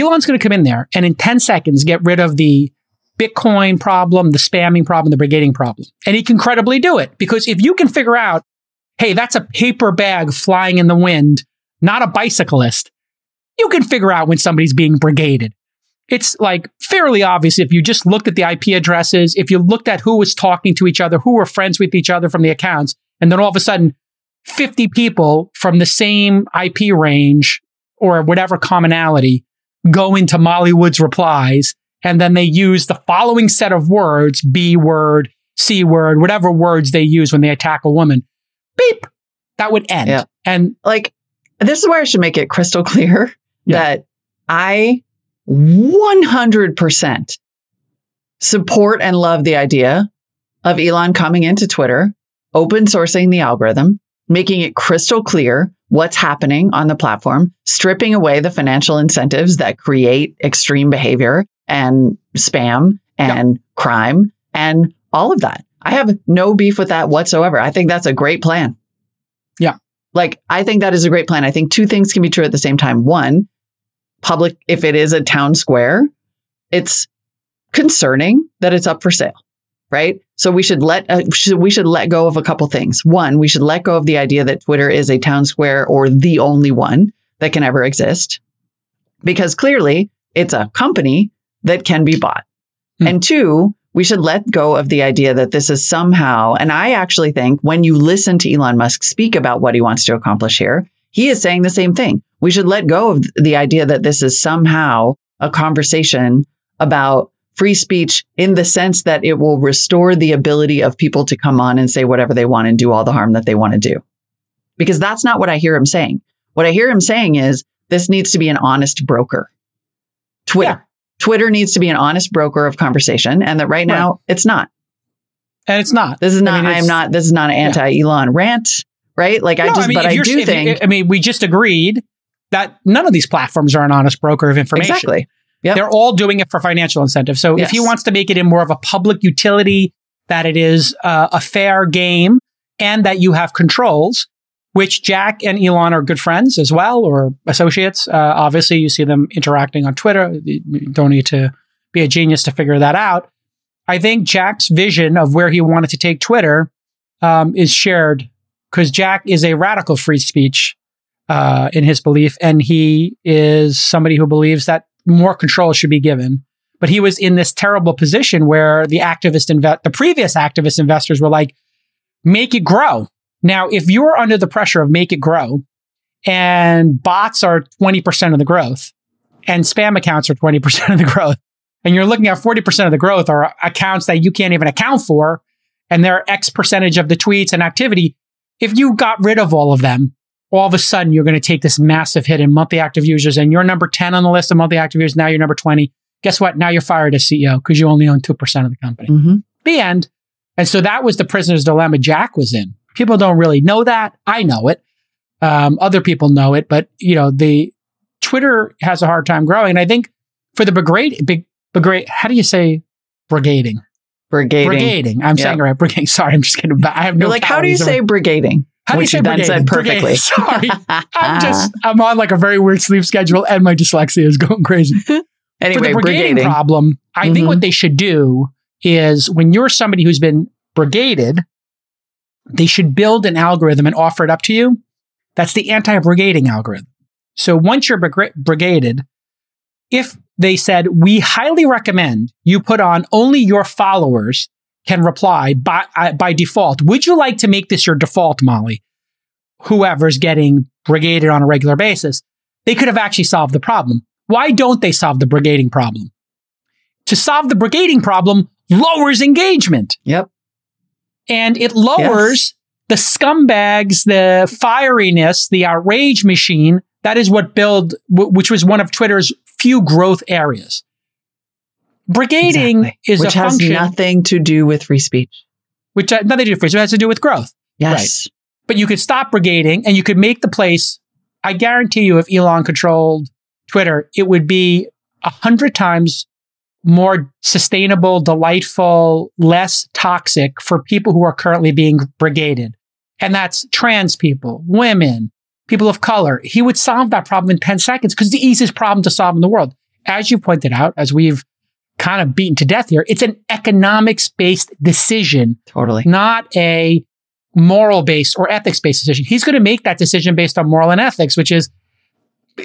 Elon's going to come in there and in 10 seconds get rid of the Bitcoin problem, the spamming problem, the brigading problem. And he can credibly do it, because if you can figure out, hey, that's a paper bag flying in the wind, not a bicyclist, you can figure out when somebody's being brigaded. It's like fairly obvious if you just looked at the IP addresses, if you looked at who was talking to each other, who were friends with each other from the accounts, and then all of a sudden, 50 people from the same IP range or whatever commonality go into Mollywood's replies, and then they use the following set of words, B word, C word, whatever words they use when they attack a woman. Beep! That would end. Yeah. And like, this is where I should make it crystal clear that I 100% support and love the idea of Elon coming into Twitter, open sourcing the algorithm, making it crystal clear what's happening on the platform, stripping away the financial incentives that create extreme behavior and spam and crime and all of that. I have no beef with that whatsoever. I think that's a great plan. Yeah. Like, I think that is a great plan. I think two things can be true at the same time. One, public, if it is a town square, it's concerning that it's up for sale. Right. So we should let go of a couple things. One, we should let go of the idea that Twitter is a town square or the only one that can ever exist, because clearly it's a company that can be bought. And two, We should let go of the idea that this is somehow, and I actually think when you listen to Elon Musk speak about what he wants to accomplish here, he is saying the same thing. We should let go of the idea that this is somehow a conversation about free speech in the sense that it will restore the ability of people to come on and say whatever they want and do all the harm that they want to do. Because that's not what I hear him saying. What I hear him saying is this needs to be an honest broker. Twitter. Yeah. Twitter needs to be an honest broker of conversation, and that right now it's not. And it's not. This is not, this is not an anti-Elon rant, right? Like we just agreed that none of these platforms are an honest broker of information. Exactly. Yep. They're all doing it for financial incentive. So if he wants to make it in more of a public utility, that it is a fair game and that you have controls, which Jack and Elon are good friends as well, or associates. Obviously, you see them interacting on Twitter. You don't need to be a genius to figure that out. I think Jack's vision of where he wanted to take Twitter is shared because Jack is a radical free speech in his belief, and he is somebody who believes that more control should be given. But he was in this terrible position where the previous activist investors were like, make it grow. Now, if you're under the pressure of make it grow and bots are 20% of the growth and spam accounts are 20% of the growth, and you're looking at 40% of the growth are accounts that you can't even account for, and they're X percentage of the tweets and activity, if you got rid of all of them, all of a sudden you're going to take this massive hit in monthly active users, and you're number 10 on the list of monthly active users, now you're number 20. Guess what? Now you're fired as CEO because you only own 2% of the company. Mm-hmm. The end. And so that was the prisoner's dilemma Jack was in. People don't really know that. I know it. Other people know it, but the Twitter has a hard time growing. And I think for the brigading. I'm saying it right. Brigading. Sorry, I'm just kidding. I have no. You're like, how do you say brigading? How do you say brigading? Said perfectly. Brigading. Sorry, I'm on like a very weird sleep schedule, and my dyslexia is going crazy. Anyway, for the brigading problem, I think what they should do is when you're somebody who's been brigaded, they should build an algorithm and offer it up to you. That's the anti-brigading algorithm. So once you're brigaded, if they said, we highly recommend you put on only your followers can reply by default. Would you like to make this your default, Molly? Whoever's getting brigaded on a regular basis, they could have actually solved the problem. Why don't they solve the brigading problem? To solve the brigading problem lowers engagement. Yep. And it lowers the scumbags, the fieriness, the outrage machine. That is what which was one of Twitter's few growth areas. Brigading is which a function. Which has nothing to do with free speech. Which has nothing to do with free speech. It has to do with growth. Yes. Right. But you could stop brigading and you could make the place, I guarantee you, if Elon controlled Twitter, it would be 100 times more sustainable, delightful, less toxic for people who are currently being brigaded. And that's trans people, women, people of color. He would solve that problem in 10 seconds because it's the easiest problem to solve in the world. As you pointed out, as we've kind of beaten to death here, it's an economics-based decision. Totally. Not a moral-based or ethics-based decision. He's going to make that decision based on moral and ethics, which is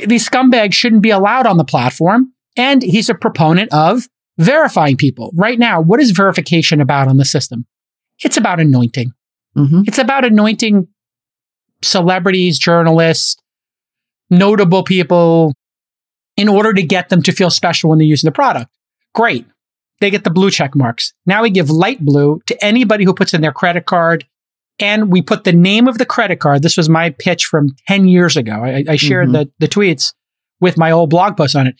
these scumbags shouldn't be allowed on the platform. And he's a proponent of verifying people. Right now, what is verification about on the system? It's about anointing. Mm-hmm. It's about anointing celebrities, journalists, notable people in order to get them to feel special when they're using the product. Great. They get the blue check marks. Now we give light blue to anybody who puts in their credit card, and we put the name of the credit card. This was my pitch from 10 years ago. I shared the tweets with my old blog post on it.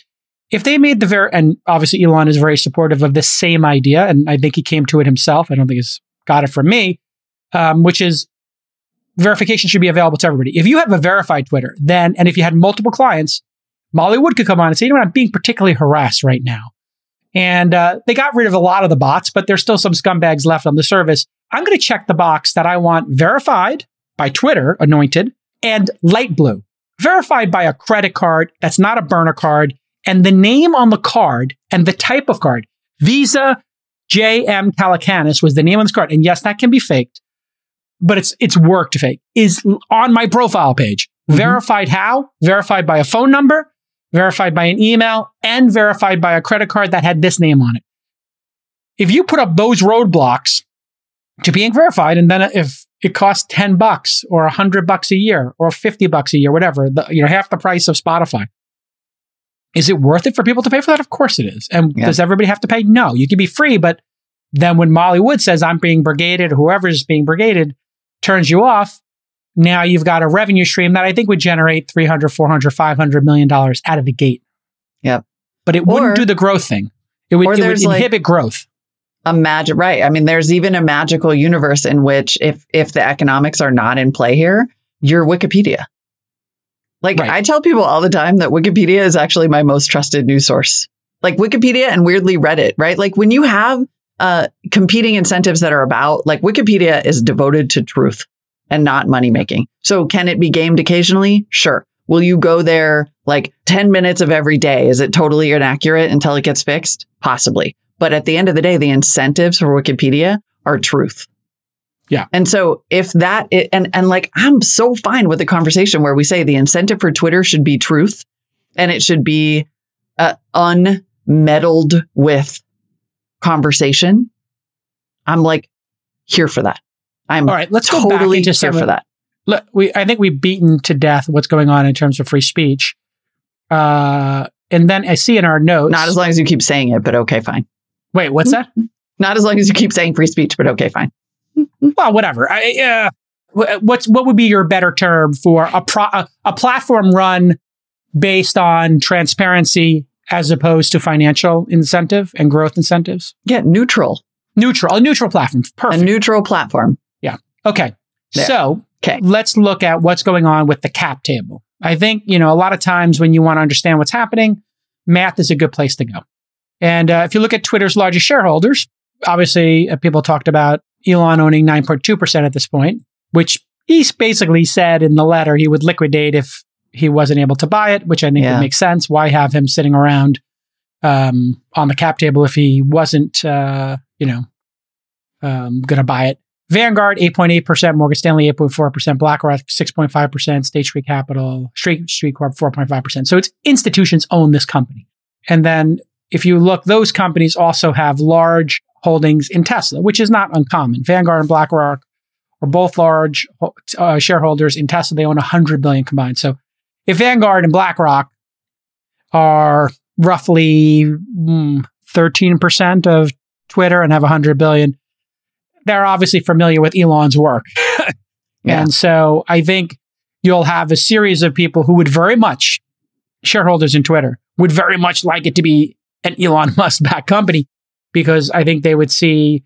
If they made and obviously Elon is very supportive of this same idea, and I think he came to it himself. I don't think he's got it from me, which is verification should be available to everybody. If you have a verified Twitter, then, and if you had multiple clients, Molly Wood could come on and say, I'm being particularly harassed right now. And they got rid of a lot of the bots, but there's still some scumbags left on the service. I'm going to check the box that I want verified by Twitter, anointed, and light blue. Verified by a credit card that's not a burner card. And the name on the card and the type of card, Visa J.M. Calacanis was the name on this card. And yes, that can be faked, but it's work to fake, is on my profile page. Mm-hmm. Verified how? Verified by a phone number, verified by an email, and verified by a credit card that had this name on it. If you put up those roadblocks to being verified, and then if it costs $10 or $100 a year or $50 a year, whatever, half the price of Spotify, is it worth it for people to pay for that? Of course it is. And does everybody have to pay? No, you can be free. But then when Molly Wood says, I'm being brigaded, or whoever's being brigaded turns you off, now you've got a revenue stream that I think would generate $300, $400, $500 million out of the gate. Yep. But it wouldn't do the growth thing. It would inhibit growth. Imagine, right. I mean, there's even a magical universe in which if the economics are not in play here, you're Wikipedia. Right. I tell people all the time that Wikipedia is actually my most trusted news source. Wikipedia and weirdly Reddit, right? When you have competing incentives that are about, Wikipedia is devoted to truth and not money making. So can it be gamed occasionally? Sure. Will you go there 10 minutes of every day? Is it totally inaccurate until it gets fixed? Possibly. But at the end of the day, the incentives for Wikipedia are truth. Yeah. And so if that, I'm so fine with a conversation where we say the incentive for Twitter should be truth and it should be unmeddled with conversation. I'm here for that. All right, let's totally go back into here for that. I think we've beaten to death what's going on in terms of free speech. And then I see in our notes. Not as long as you keep saying it, but okay, fine. Wait, what's that? Not as long as you keep saying free speech, but okay, fine. Well, whatever. What would be your better term for a platform run based on transparency as opposed to financial incentive and growth incentives? Yeah, neutral. A neutral platform. Perfect. A neutral platform. Yeah. Okay. There. So let's look at what's going on with the cap table. I think, a lot of times when you want to understand what's happening, math is a good place to go. And if you look at Twitter's largest shareholders, obviously people talked about Elon owning 9.2% at this point, which he basically said in the letter he would liquidate if he wasn't able to buy it, which I think would make sense. Why have him sitting around on the cap table if he wasn't, going to buy it? Vanguard, 8.8%, Morgan Stanley, 8.4%, BlackRock, 6.5%, State Street Capital, Street Corp, 4.5%. So it's institutions own this company. And then if you look, those companies also have large holdings in Tesla, which is not uncommon. Vanguard and BlackRock are both large shareholders in Tesla. They own 100 billion combined. So if Vanguard and BlackRock are roughly 13% of Twitter and have 100 billion, they're obviously familiar with Elon's work. And so I think you'll have a series of people who would very much, shareholders in Twitter, would very much like it to be an Elon Musk-backed company, because I think they would see,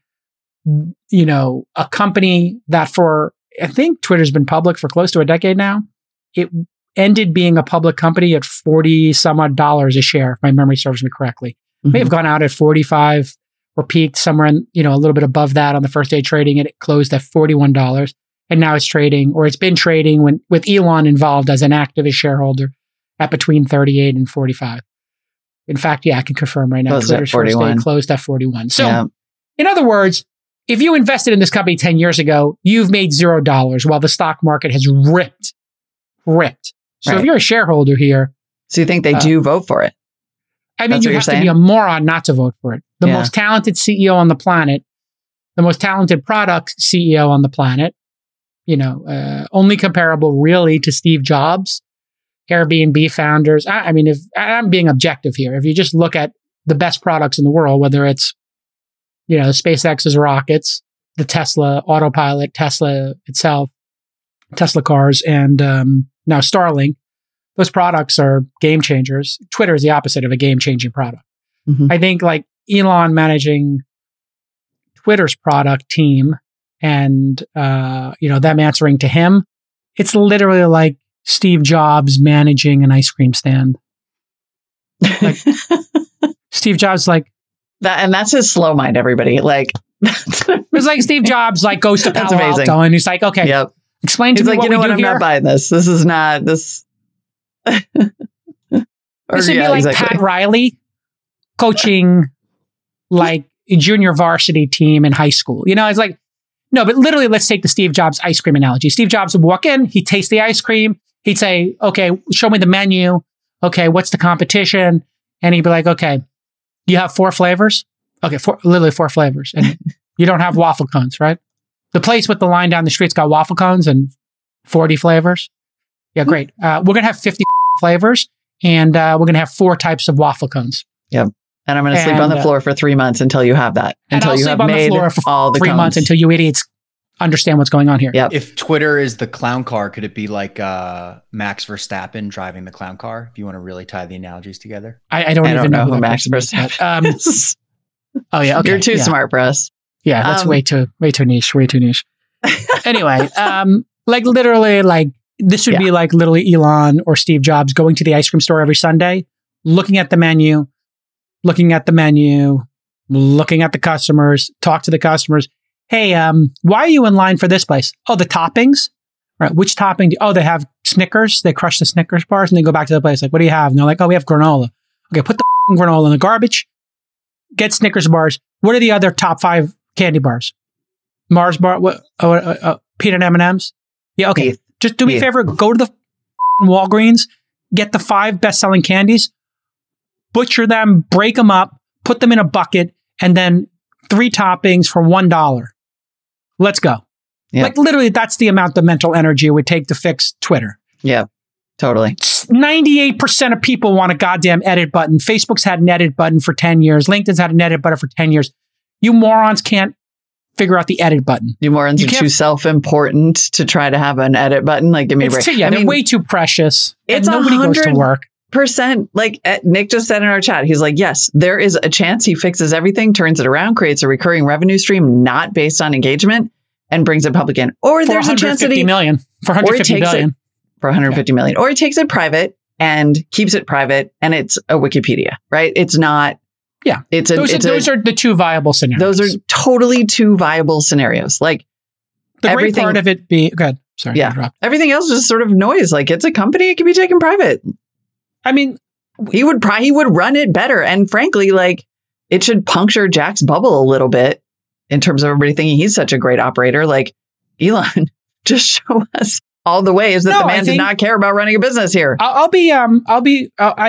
a company that I think Twitter's been public for close to a decade now. It ended being a public company at $40 some odd a share, if my memory serves me correctly. Mm-hmm. May have gone out at 45 or peaked somewhere in, a little bit above that on the first day trading, and it closed at $41. And now it's trading, or it's been trading with Elon involved as an activist shareholder, at between 38 and 45. In fact, I can confirm right now, Twitter's first day closed at 41. So in other words, if you invested in this company 10 years ago, you've made $0 while the stock market has ripped. So if you're a shareholder here. So you think they do vote for it? I mean, you have to be a moron not to vote for it. The most talented CEO on the planet, the most talented product CEO on the planet, only comparable really to Steve Jobs, Airbnb founders. I mean, if I'm being objective here, if you just look at the best products in the world, whether it's, SpaceX's rockets, the Tesla autopilot, Tesla itself, Tesla cars, and now Starlink, those products are game changers. Twitter is the opposite of a game-changing product. Mm-hmm. I think Elon managing Twitter's product team and, them answering to him, it's literally like Steve Jobs managing an ice cream stand. Steve Jobs, that, and that's his slow mind, everybody. It's like Steve Jobs, goes to Palo Alto and he's like, okay, explain to me what we do here. He's like, I'm not buying this. This is not this. This would be Pat Riley coaching a junior varsity team in high school. It's no, but literally, let's take the Steve Jobs ice cream analogy. Steve Jobs would walk in, he'd taste the ice cream, he'd say, okay, show me the menu. Okay, what's the competition? And he'd be like, okay, you have 4 flavors? Okay, literally four flavors. And you don't have waffle cones, right? The place with the line down the street's got waffle cones and 40 flavors. Yeah, great. We're going to have 50 flavors, and we're going to have 4 types of waffle cones. Yep. And I'm going to sleep on the floor for 3 months until you have that. Until I'll you sleep have on made the floor for all the 3 months until you idiots understand what's going on here. Yep. If Twitter is the clown car, could it be like Max Verstappen driving the clown car? If you want to really tie the analogies together. I don't even know who Max Verstappen is. Oh, yeah. Okay. You're too smart, Russ. Yeah, that's way too niche. Anyway, this would be like literally Elon or Steve Jobs going to the ice cream store every Sunday, looking at the menu, looking at the customers, talk to the customers. Hey, why are you in line for this place? Oh, the toppings? All right, which topping? They have Snickers. They crush the Snickers bars and they go back to the place. Like, what do you have? And they're like, oh, we have granola. Okay, put the granola in the garbage. Get Snickers bars. What are the other top 5 candy bars? Mars bar? What? Peanut M&Ms? Yeah, okay. Yeah. Just do me a favor. Go to the Walgreens. Get the 5 best-selling candies. Butcher them. Break them up. Put them in a bucket. And then 3 toppings for $1. Let's go. Yeah. Like, literally, that's the amount of mental energy it would take to fix Twitter. Yeah, totally. 98% of people want a goddamn edit button. Facebook's had an edit button for 10 years. LinkedIn's had an edit button for 10 years. You morons can't figure out the edit button. You morons are too self-important to try to have an edit button. Like, give me a break. They're way too precious. It's and nobody goes to work. Nick just said in our chat, he's like, yes, there is a chance he fixes everything, turns it around, creates a recurring revenue stream not based on engagement, and brings it public in. Or there's a chance that he takes it for 150 million. Or he takes it private and keeps it private, and it's a Wikipedia, right? It's not. Yeah, those are the 2 viable scenarios. Those are totally 2 viable scenarios. Like the great part of it being good. Sorry, everything else is sort of noise. Like, it's a company; it can be taken private. I mean, he would run it better, and frankly, like, it should puncture Jack's bubble a little bit in terms of everybody thinking he's such a great operator. Like, Elon, just show us all the ways that the man did not care about running a business here. I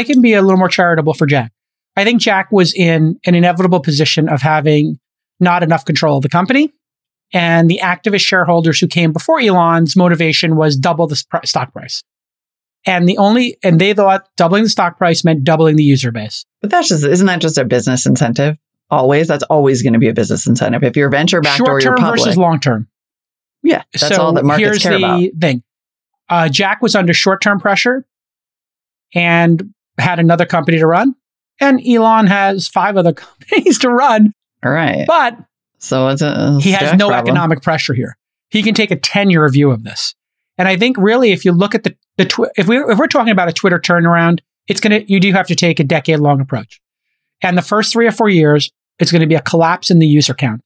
can be a little more charitable for Jack. I think Jack was in an inevitable position of having not enough control of the company, and the activist shareholders who came before Elon's motivation was double the stock price. And they thought doubling the stock price meant doubling the user base. But isn't that just a business incentive? Always, that's always going to be a business incentive. If you're venture backed or you're public, short-term versus long-term. Yeah, that's all that markets care about. Here's the thing: Jack was under short-term pressure and had another company to run. And Elon has 5 other companies to run. All right. But so he has no economic pressure here. He can take a 10-year view of this. And I think really, if you look at if we're talking about a Twitter turnaround, you do have to take a decade-long approach. And the first 3 or 4 years, it's going to be a collapse in the user count.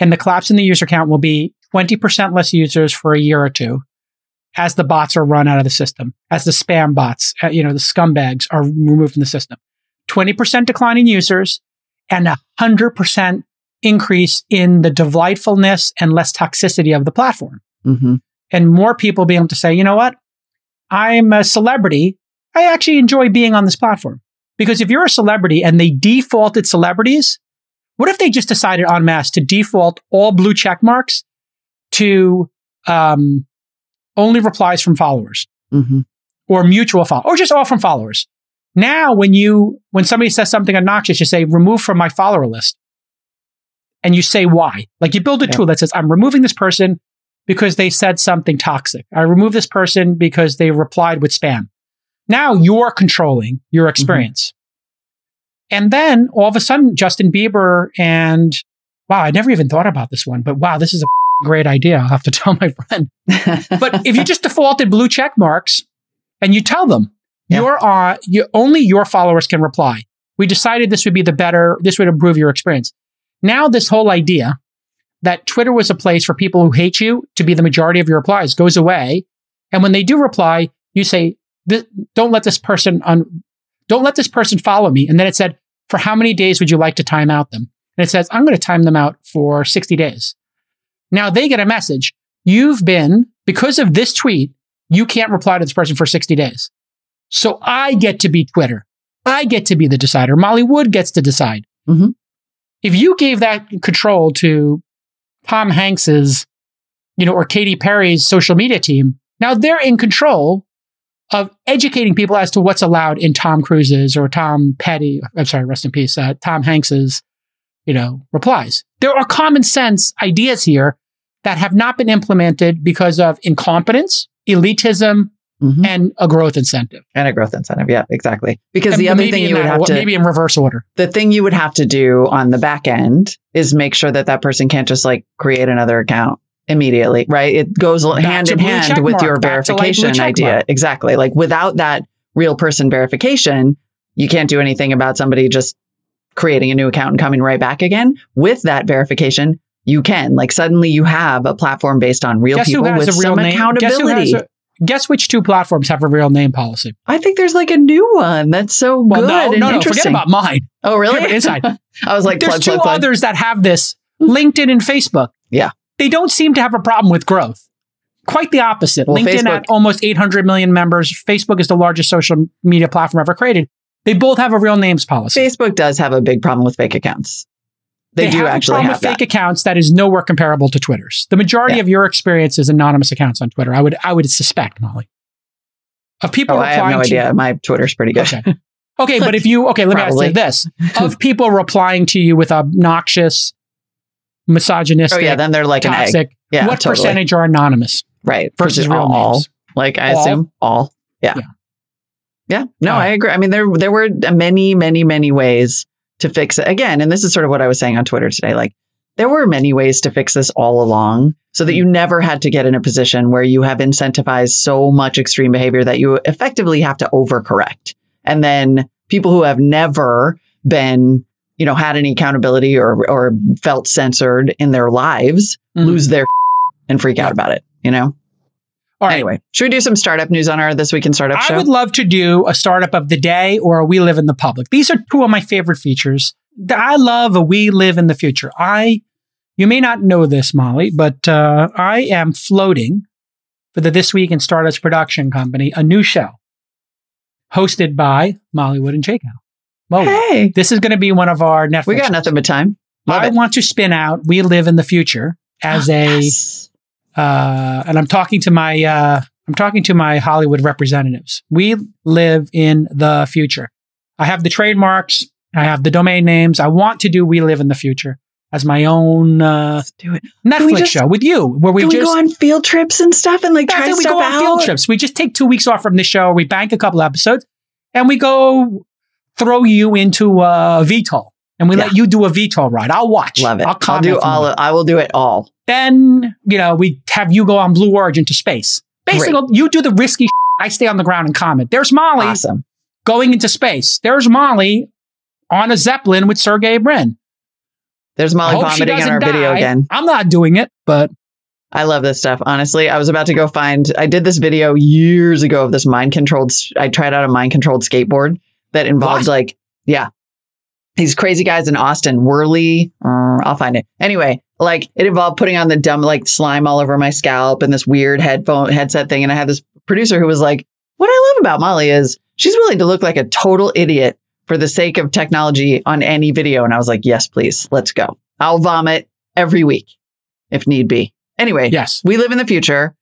And the collapse in the user count will be 20% less users for a year or 2 as the bots are run out of the system, as the spam bots, the scumbags are removed from the system. 20% decline in users and 100% increase in the delightfulness and less toxicity of the platform. Mm-hmm. And more people being able to say, you know what? I'm a celebrity. I actually enjoy being on this platform. Because if you're a celebrity and they defaulted celebrities, what if they just decided en masse to default all blue check marks to only replies from followers, mm-hmm. or mutual followers, or just all from followers? Now, when somebody says something obnoxious, you say, remove from my follower list. And you say why. Like, you build a tool that says, I'm removing this person because they said something toxic. I remove this person because they replied with spam. Now you're controlling your experience. Mm-hmm. And then all of a sudden, Justin Bieber and, wow, I never even thought about this one, but wow, this is a great idea. I'll have to tell my friend. But if you just defaulted blue check marks and you tell them, only your followers can reply. We decided this would improve your experience. Now, this whole idea that Twitter was a place for people who hate you to be the majority of your replies goes away. And when they do reply, you say, don't let this person follow me. And then it said, for how many days would you like to time out them? And it says, I'm going to time them out for 60 days. Now they get a message. Because of this tweet, you can't reply to this person for 60 days. So I get to be Twitter. I get to be the decider. Molly Wood gets to decide. Mm-hmm. If you gave that control to Tom Hanks's, or Katy Perry's social media team, now they're in control of educating people as to what's allowed in Tom Cruise's or Tom Petty, I'm sorry, rest in peace, Tom Hanks's, replies. There are common sense ideas here that have not been implemented because of incompetence, elitism, mm-hmm. and a growth incentive. Yeah, exactly. Because the other thing you would have to... Maybe in reverse order. The thing you would have to do on the back end is make sure that that person can't just create another account immediately, right? It goes hand in hand with your verification idea. Exactly. Without that real person verification, you can't do anything about somebody just creating a new account and coming right back again. With that verification, you can. Suddenly you have a platform based on real people with some accountability. Guess which two platforms have a real name policy? I think there's a new one. That's so good and interesting. Forget about mine. Oh, really? Inside. I was there's plug, two plug, others plug. That have this, LinkedIn and Facebook. Yeah. They don't seem to have a problem with growth. Quite the opposite. Well, LinkedIn at almost 800 million members. Facebook is the largest social media platform ever created. They both have a real names policy. Facebook does have a big problem with fake accounts. They do actually have a problem with fake accounts that is nowhere comparable to Twitter's. The majority of your experience is anonymous accounts on Twitter. I would suspect, Molly. Of people replying to... I have no idea. My Twitter's pretty good. Okay, but if you... Okay, let me ask you this. Of people replying to you with obnoxious, misogynistic, then they're toxic, an egg. Yeah, what percentage are anonymous? Right. Versus real names? Assume all. Yeah. No, I agree. I mean, there were many, many, many ways to fix it again. And this is sort of what I was saying on Twitter today. There were many ways to fix this all along so that you never had to get in a position where you have incentivized so much extreme behavior that you effectively have to overcorrect. And then people who have never been, had any accountability or felt censored in their lives lose their and freak out about it, All right. Anyway, should we do some startup news on our This Week in Startup show? I would love to do a startup of the day or a We Live in the Public. These are two of my favorite features. I love a We Live in the Future. You may not know this, Molly, but I am floating for the This Week in Startups production company, a new show hosted by Molly Wood and Jacob. Molly, hey. This is going to be one of our Netflix. We got nothing but time. I want to spin out We Live in the Future as yes. And I'm talking to my Hollywood representatives. We live in the future. I have the trademarks. I have the domain names. I want to do We Live in the Future as my own Netflix show with you, where we go on field trips and stuff and try stuff out. We go on field trips. We just take 2 weeks off from the show. We bank a couple episodes and we go throw you into a VTOL and we let you do a VTOL ride. I'll watch. Love it. I'll do all. I will do it all. Then, we have you go on Blue Origin to space. Basically, you do the risky I stay on the ground and comment. There's Molly going into space. There's Molly on a Zeppelin with Sergey Brin. There's Molly vomiting on our video again. I'm not doing it, but... I love this stuff. Honestly, I was about to go find... I did this video years ago of this mind-controlled... I tried out a mind-controlled skateboard that involved these crazy guys in Austin, Worley. I'll find it. Anyway, it involved putting on the dumb, slime all over my scalp and this weird headset thing. And I had this producer who was like, what I love about Molly is she's willing to look like a total idiot for the sake of technology on any video. And I was like, yes, please. Let's go. I'll vomit every week if need be. Anyway, yes, we live in the future.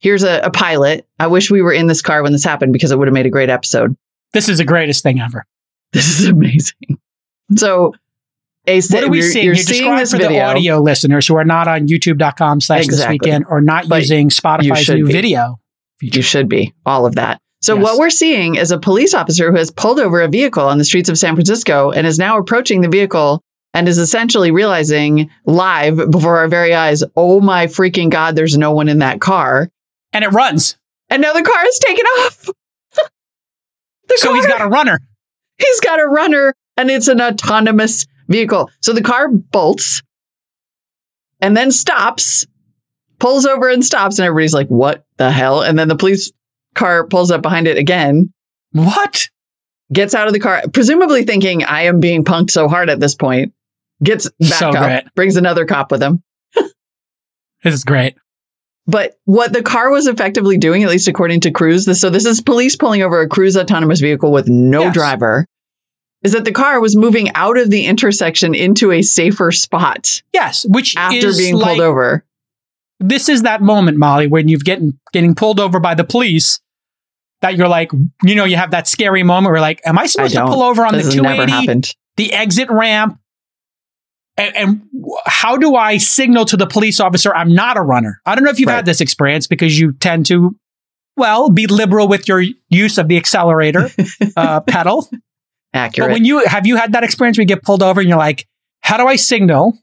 Here's a pilot. I wish we were in this car when this happened because it would have made a great episode. This is the greatest thing ever. This is amazing. So what are we seeing? You're seeing this for video. The audio listeners who are not on youtube.com/thisweekend or not using Spotify's new video feature. You should be. All of that. So what we're seeing is a police officer who has pulled over a vehicle on the streets of San Francisco and is now approaching the vehicle and is essentially realizing live before our very eyes, oh my freaking God, there's no one in that car. And it runs. And now the car is taken off. So he's got a runner. And it's an autonomous vehicle. So the car bolts and then stops, pulls over and stops. And everybody's like, what the hell? And then the police car pulls up behind it again. What? Gets out of the car, presumably thinking I am being punked so hard at this point. Gets back up, brings another cop with him. This is great. But what the car was effectively doing, at least according to Cruise, so this is police pulling over a Cruise autonomous vehicle with no driver. is that the car was moving out of the intersection into a safer spot. Yes, which after is being pulled over. This is that moment, Molly, when you've getting pulled over by the police, that you're like, you know, you have that scary moment where like, am I supposed to pull over on the 280, the exit ramp? And how do I signal to the police officer I'm not a runner? I don't know if you've had this experience, because you tend to, well, be liberal with your use of the accelerator pedal. Accurate. But when have you had that experience where you get pulled over and you're like, how do I signal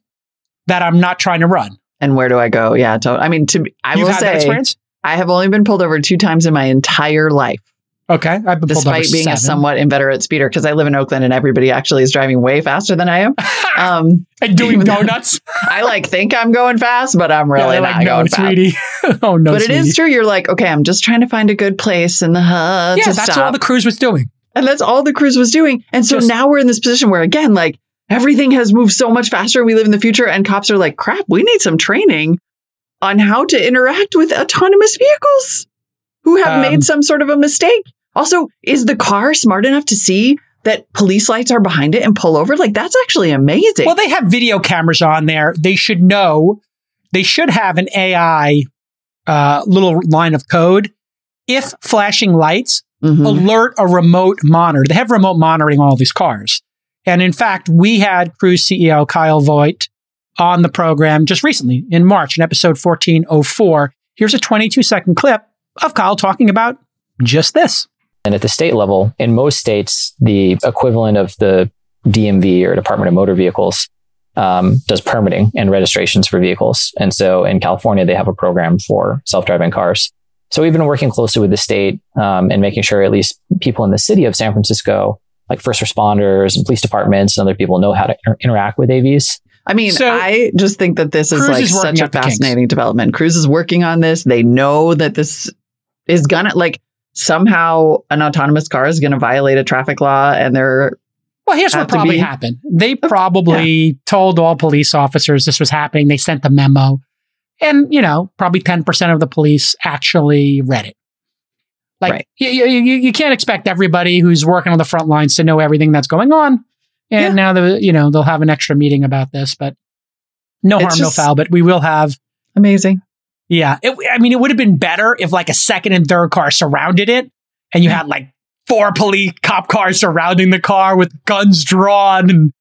that I'm not trying to run? And where do I go? Yeah. That experience? I have only been pulled over 2 times in my entire life. Okay. I've been Despite being 7. A somewhat inveterate speeder, because I live in Oakland and everybody actually is driving way faster than I am. And doing donuts. I think I'm going fast, but I'm really not going fast. Oh, no, but sweetie. It is true. You're like, okay, I'm just trying to find a good place in the hub to stop. Yeah, that's all the Cruise was doing. And so now we're in this position where, again, everything has moved so much faster. We live in the future and cops are like, crap, we need some training on how to interact with autonomous vehicles who have made some sort of a mistake. Also, is the car smart enough to see that police lights are behind it and pull over? That's actually amazing. Well, they have video cameras on there. They should know. They should have an AI little line of code. If flashing lights, alert a remote monitor. They have remote monitoring all these cars. And in fact, we had Cruise CEO Kyle Voigt on the program just recently in March in episode 1404. Here's a 22-second clip of Kyle talking about just this. And at the state level, in most states, the equivalent of the DMV or Department of Motor Vehicles does permitting and registrations for vehicles. And so in California, they have a program for self-driving cars. So we've been working closely with the state and making sure at least people in the city of San Francisco, like first responders and police departments and other people, know how to interact with AVs. I mean, so, I just think that this is such a fascinating development. Cruise is working on this. They know that this is gonna somehow an autonomous car is going to violate a traffic law, and they're here's what probably happened. They probably told all police officers this was happening. They sent the memo. And, probably 10% of the police actually read it. You can't expect everybody who's working on the front lines to know everything that's going on. And now, they'll have an extra meeting about this, but no harm, no foul, but we will have. Amazing. Yeah. It would have been better if a second and third car surrounded it and you had 4 police cop cars surrounding the car with guns drawn and,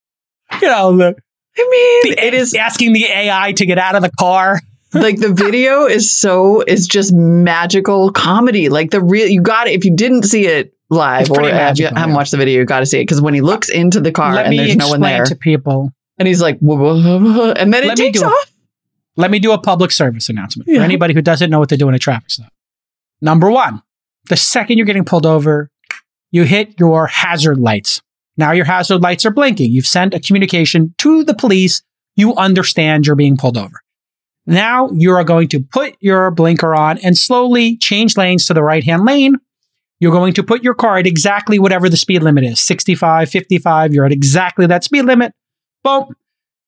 it is asking the AI to get out of the car. The video is just magical comedy. You got it. If you didn't see it live or if you haven't watched the video, you got to see it. Because when he looks into the car and there's no one there. Let me explain to people. And he's like, whoa, whoa, whoa, and then it takes off. Let me do a public service announcement for anybody who doesn't know what they do in a traffic stop. Number one, the second you're getting pulled over, you hit your hazard lights. Now your hazard lights are blinking. You've sent a communication to the police. You understand you're being pulled over. Now you are going to put your blinker on and slowly change lanes to the right-hand lane. You're going to put your car at exactly whatever the speed limit is, 65, 55. You're at exactly that speed limit. Boom.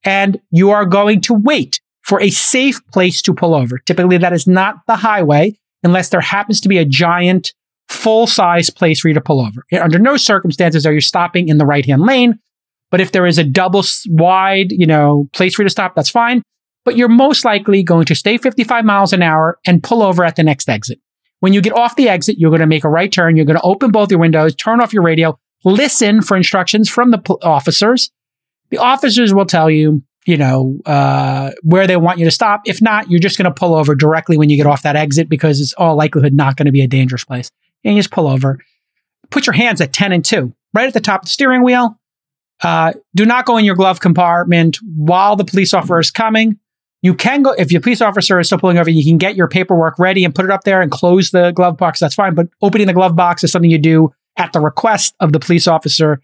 And you are going to wait for a safe place to pull over. Typically, that is not the highway unless there happens to be a giant full-size place for you to pull over. Under no circumstances are you stopping in the right-hand lane. But if there is a double-wide, place for you to stop, that's fine. But you're most likely going to stay 55 miles an hour and pull over at the next exit. When you get off the exit, you're going to make a right turn. You're going to open both your windows, turn off your radio, listen for instructions from the officers. The officers will tell you, where they want you to stop. If not, you're just going to pull over directly when you get off that exit because it's all likelihood not going to be a dangerous place. And you just pull over. Put your hands at 10 and 2, right at the top of the steering wheel. Do not go in your glove compartment while the police officer is coming. You can go, if your police officer is still pulling over, you can get your paperwork ready and put it up there and close the glove box. That's fine. But opening the glove box is something you do at the request of the police officer.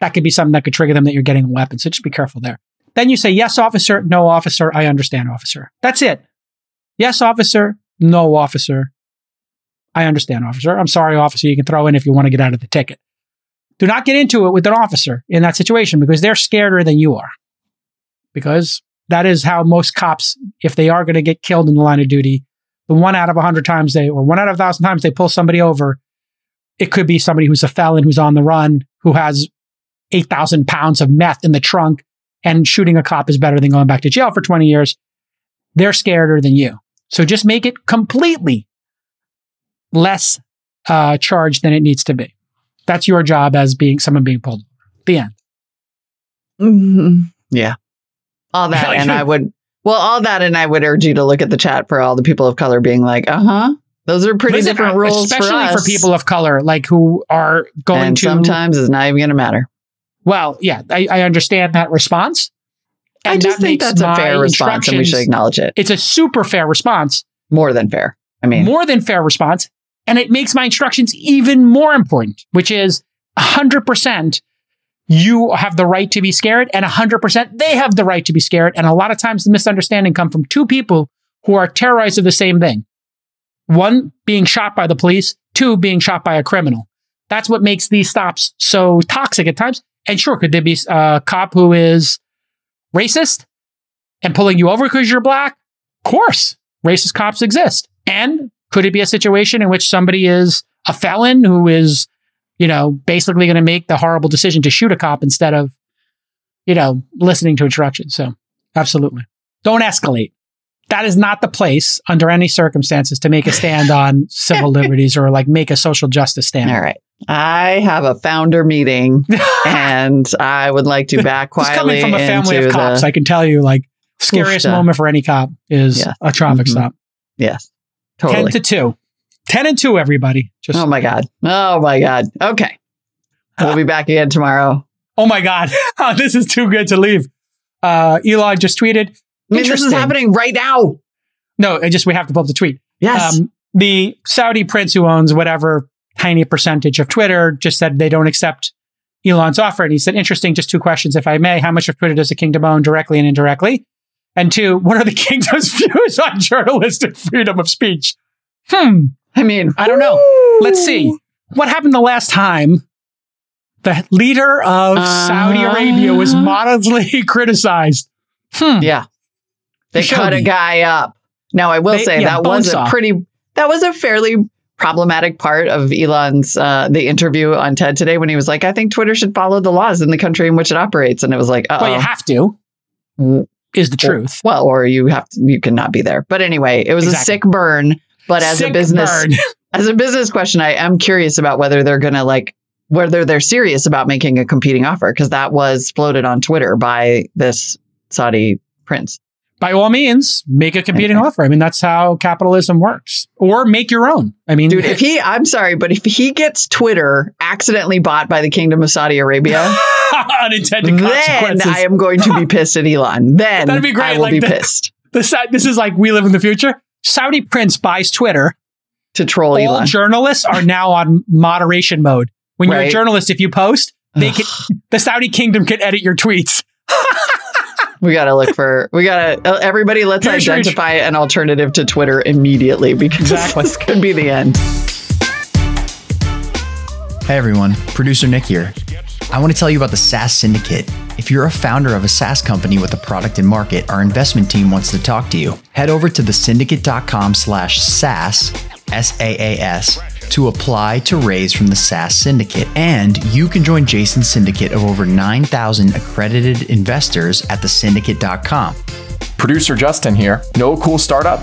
That could be something that could trigger them that you're getting a weapon. So just be careful there. Then you say, yes, officer, no, officer, I understand, officer. That's it. Yes, officer, no, officer, I understand, officer. I'm sorry, officer, you can throw in if you want to get out of the ticket. Do not get into it with an officer in that situation because they're scarier than you are. Because that is how most cops, if they are going to get killed in the line of duty, the 1 out of 100 times or 1 out of 1,000 times they pull somebody over, it could be somebody who's a felon, who's on the run, who has 8,000 pounds of meth in the trunk and shooting a cop is better than going back to jail for 20 years, they're scareder than you. So just make it completely less charged than it needs to be. That's your job as being someone being pulled. The end. Mm-hmm. Yeah. All that. And I would urge you to look at the chat for all the people of color being like, those are pretty different rules. Especially for people of color, like who are going and to. And sometimes it's not even going to matter. Well, yeah, I understand that response. And I just think that's a fair response and we should acknowledge it. It's a super fair response. More than fair. I mean, more than fair response. And it makes my instructions even more important, which is 100% you have the right to be scared and 100% they have the right to be scared. And a lot of times the misunderstanding comes from two people who are terrorized of the same thing. One, being shot by the police. Two, being shot by a criminal. That's what makes these stops so toxic at times. And sure, could there be a cop who is racist and pulling you over because you're black? Of course, racist cops exist. And could it be a situation in which somebody is a felon who is, basically going to make the horrible decision to shoot a cop instead of, listening to instructions? So absolutely. Don't escalate. That is not the place under any circumstances to make a stand on civil liberties or make a social justice stand. All right. I have a founder meeting and I would like to back quietly. It's coming from a family of cops. I can tell you, scariest moment for any cop is a traffic stop. Yes. Totally. 10 and 2, everybody. Just Oh my God. Okay. We'll be back again tomorrow. Oh my God. This is too good to leave. Elon just tweeted. This is happening right now. No, we have to pull up the tweet. Yes. The Saudi prince who owns whatever tiny percentage of Twitter just said they don't accept Elon's offer. And he said, interesting, just two questions, if I may. How much of Twitter does the kingdom own directly and indirectly? And two, what are the kingdom's views on journalistic freedom of speech? I mean, I don't know. Let's see. What happened the last time the leader of Saudi Arabia was modestly criticized? Yeah. They cut a guy up. Now, I will say that was a fairly problematic part of Elon's, the interview on TED today when he was like, I think Twitter should follow the laws in the country in which it operates. And it was like, well, you have to. Is the truth. Well, or you cannot be there. But anyway, it was a sick burn. But as a business question, I am curious about whether they're going to whether they're serious about making a competing offer, because that was floated on Twitter by this Saudi prince. By all means, make a competing offer. I mean, that's how capitalism works. Or make your own. I mean, dude, if he gets Twitter accidentally bought by the Kingdom of Saudi Arabia, unintended consequences, then I am going to be pissed at Elon. Then that'd be great. I will be pissed. This is we live in the future. Saudi prince buys Twitter to troll all Elon. Journalists are now on moderation mode. When you're a journalist, if you post, the Saudi kingdom can edit your tweets. Everybody, let's identify an alternative to Twitter immediately, because this could be the end. Hey everyone, producer Nick here. I want to tell you about the SaaS Syndicate. If you're a founder of a SaaS company with a product and market, our investment team wants to talk to you. Head over to thesyndicate.com/SaaS, SaaS, to apply to raise from the SaaS Syndicate. And you can join Jason's syndicate of over 9,000 accredited investors at thesyndicate.com. Producer Justin here. Know a cool startup?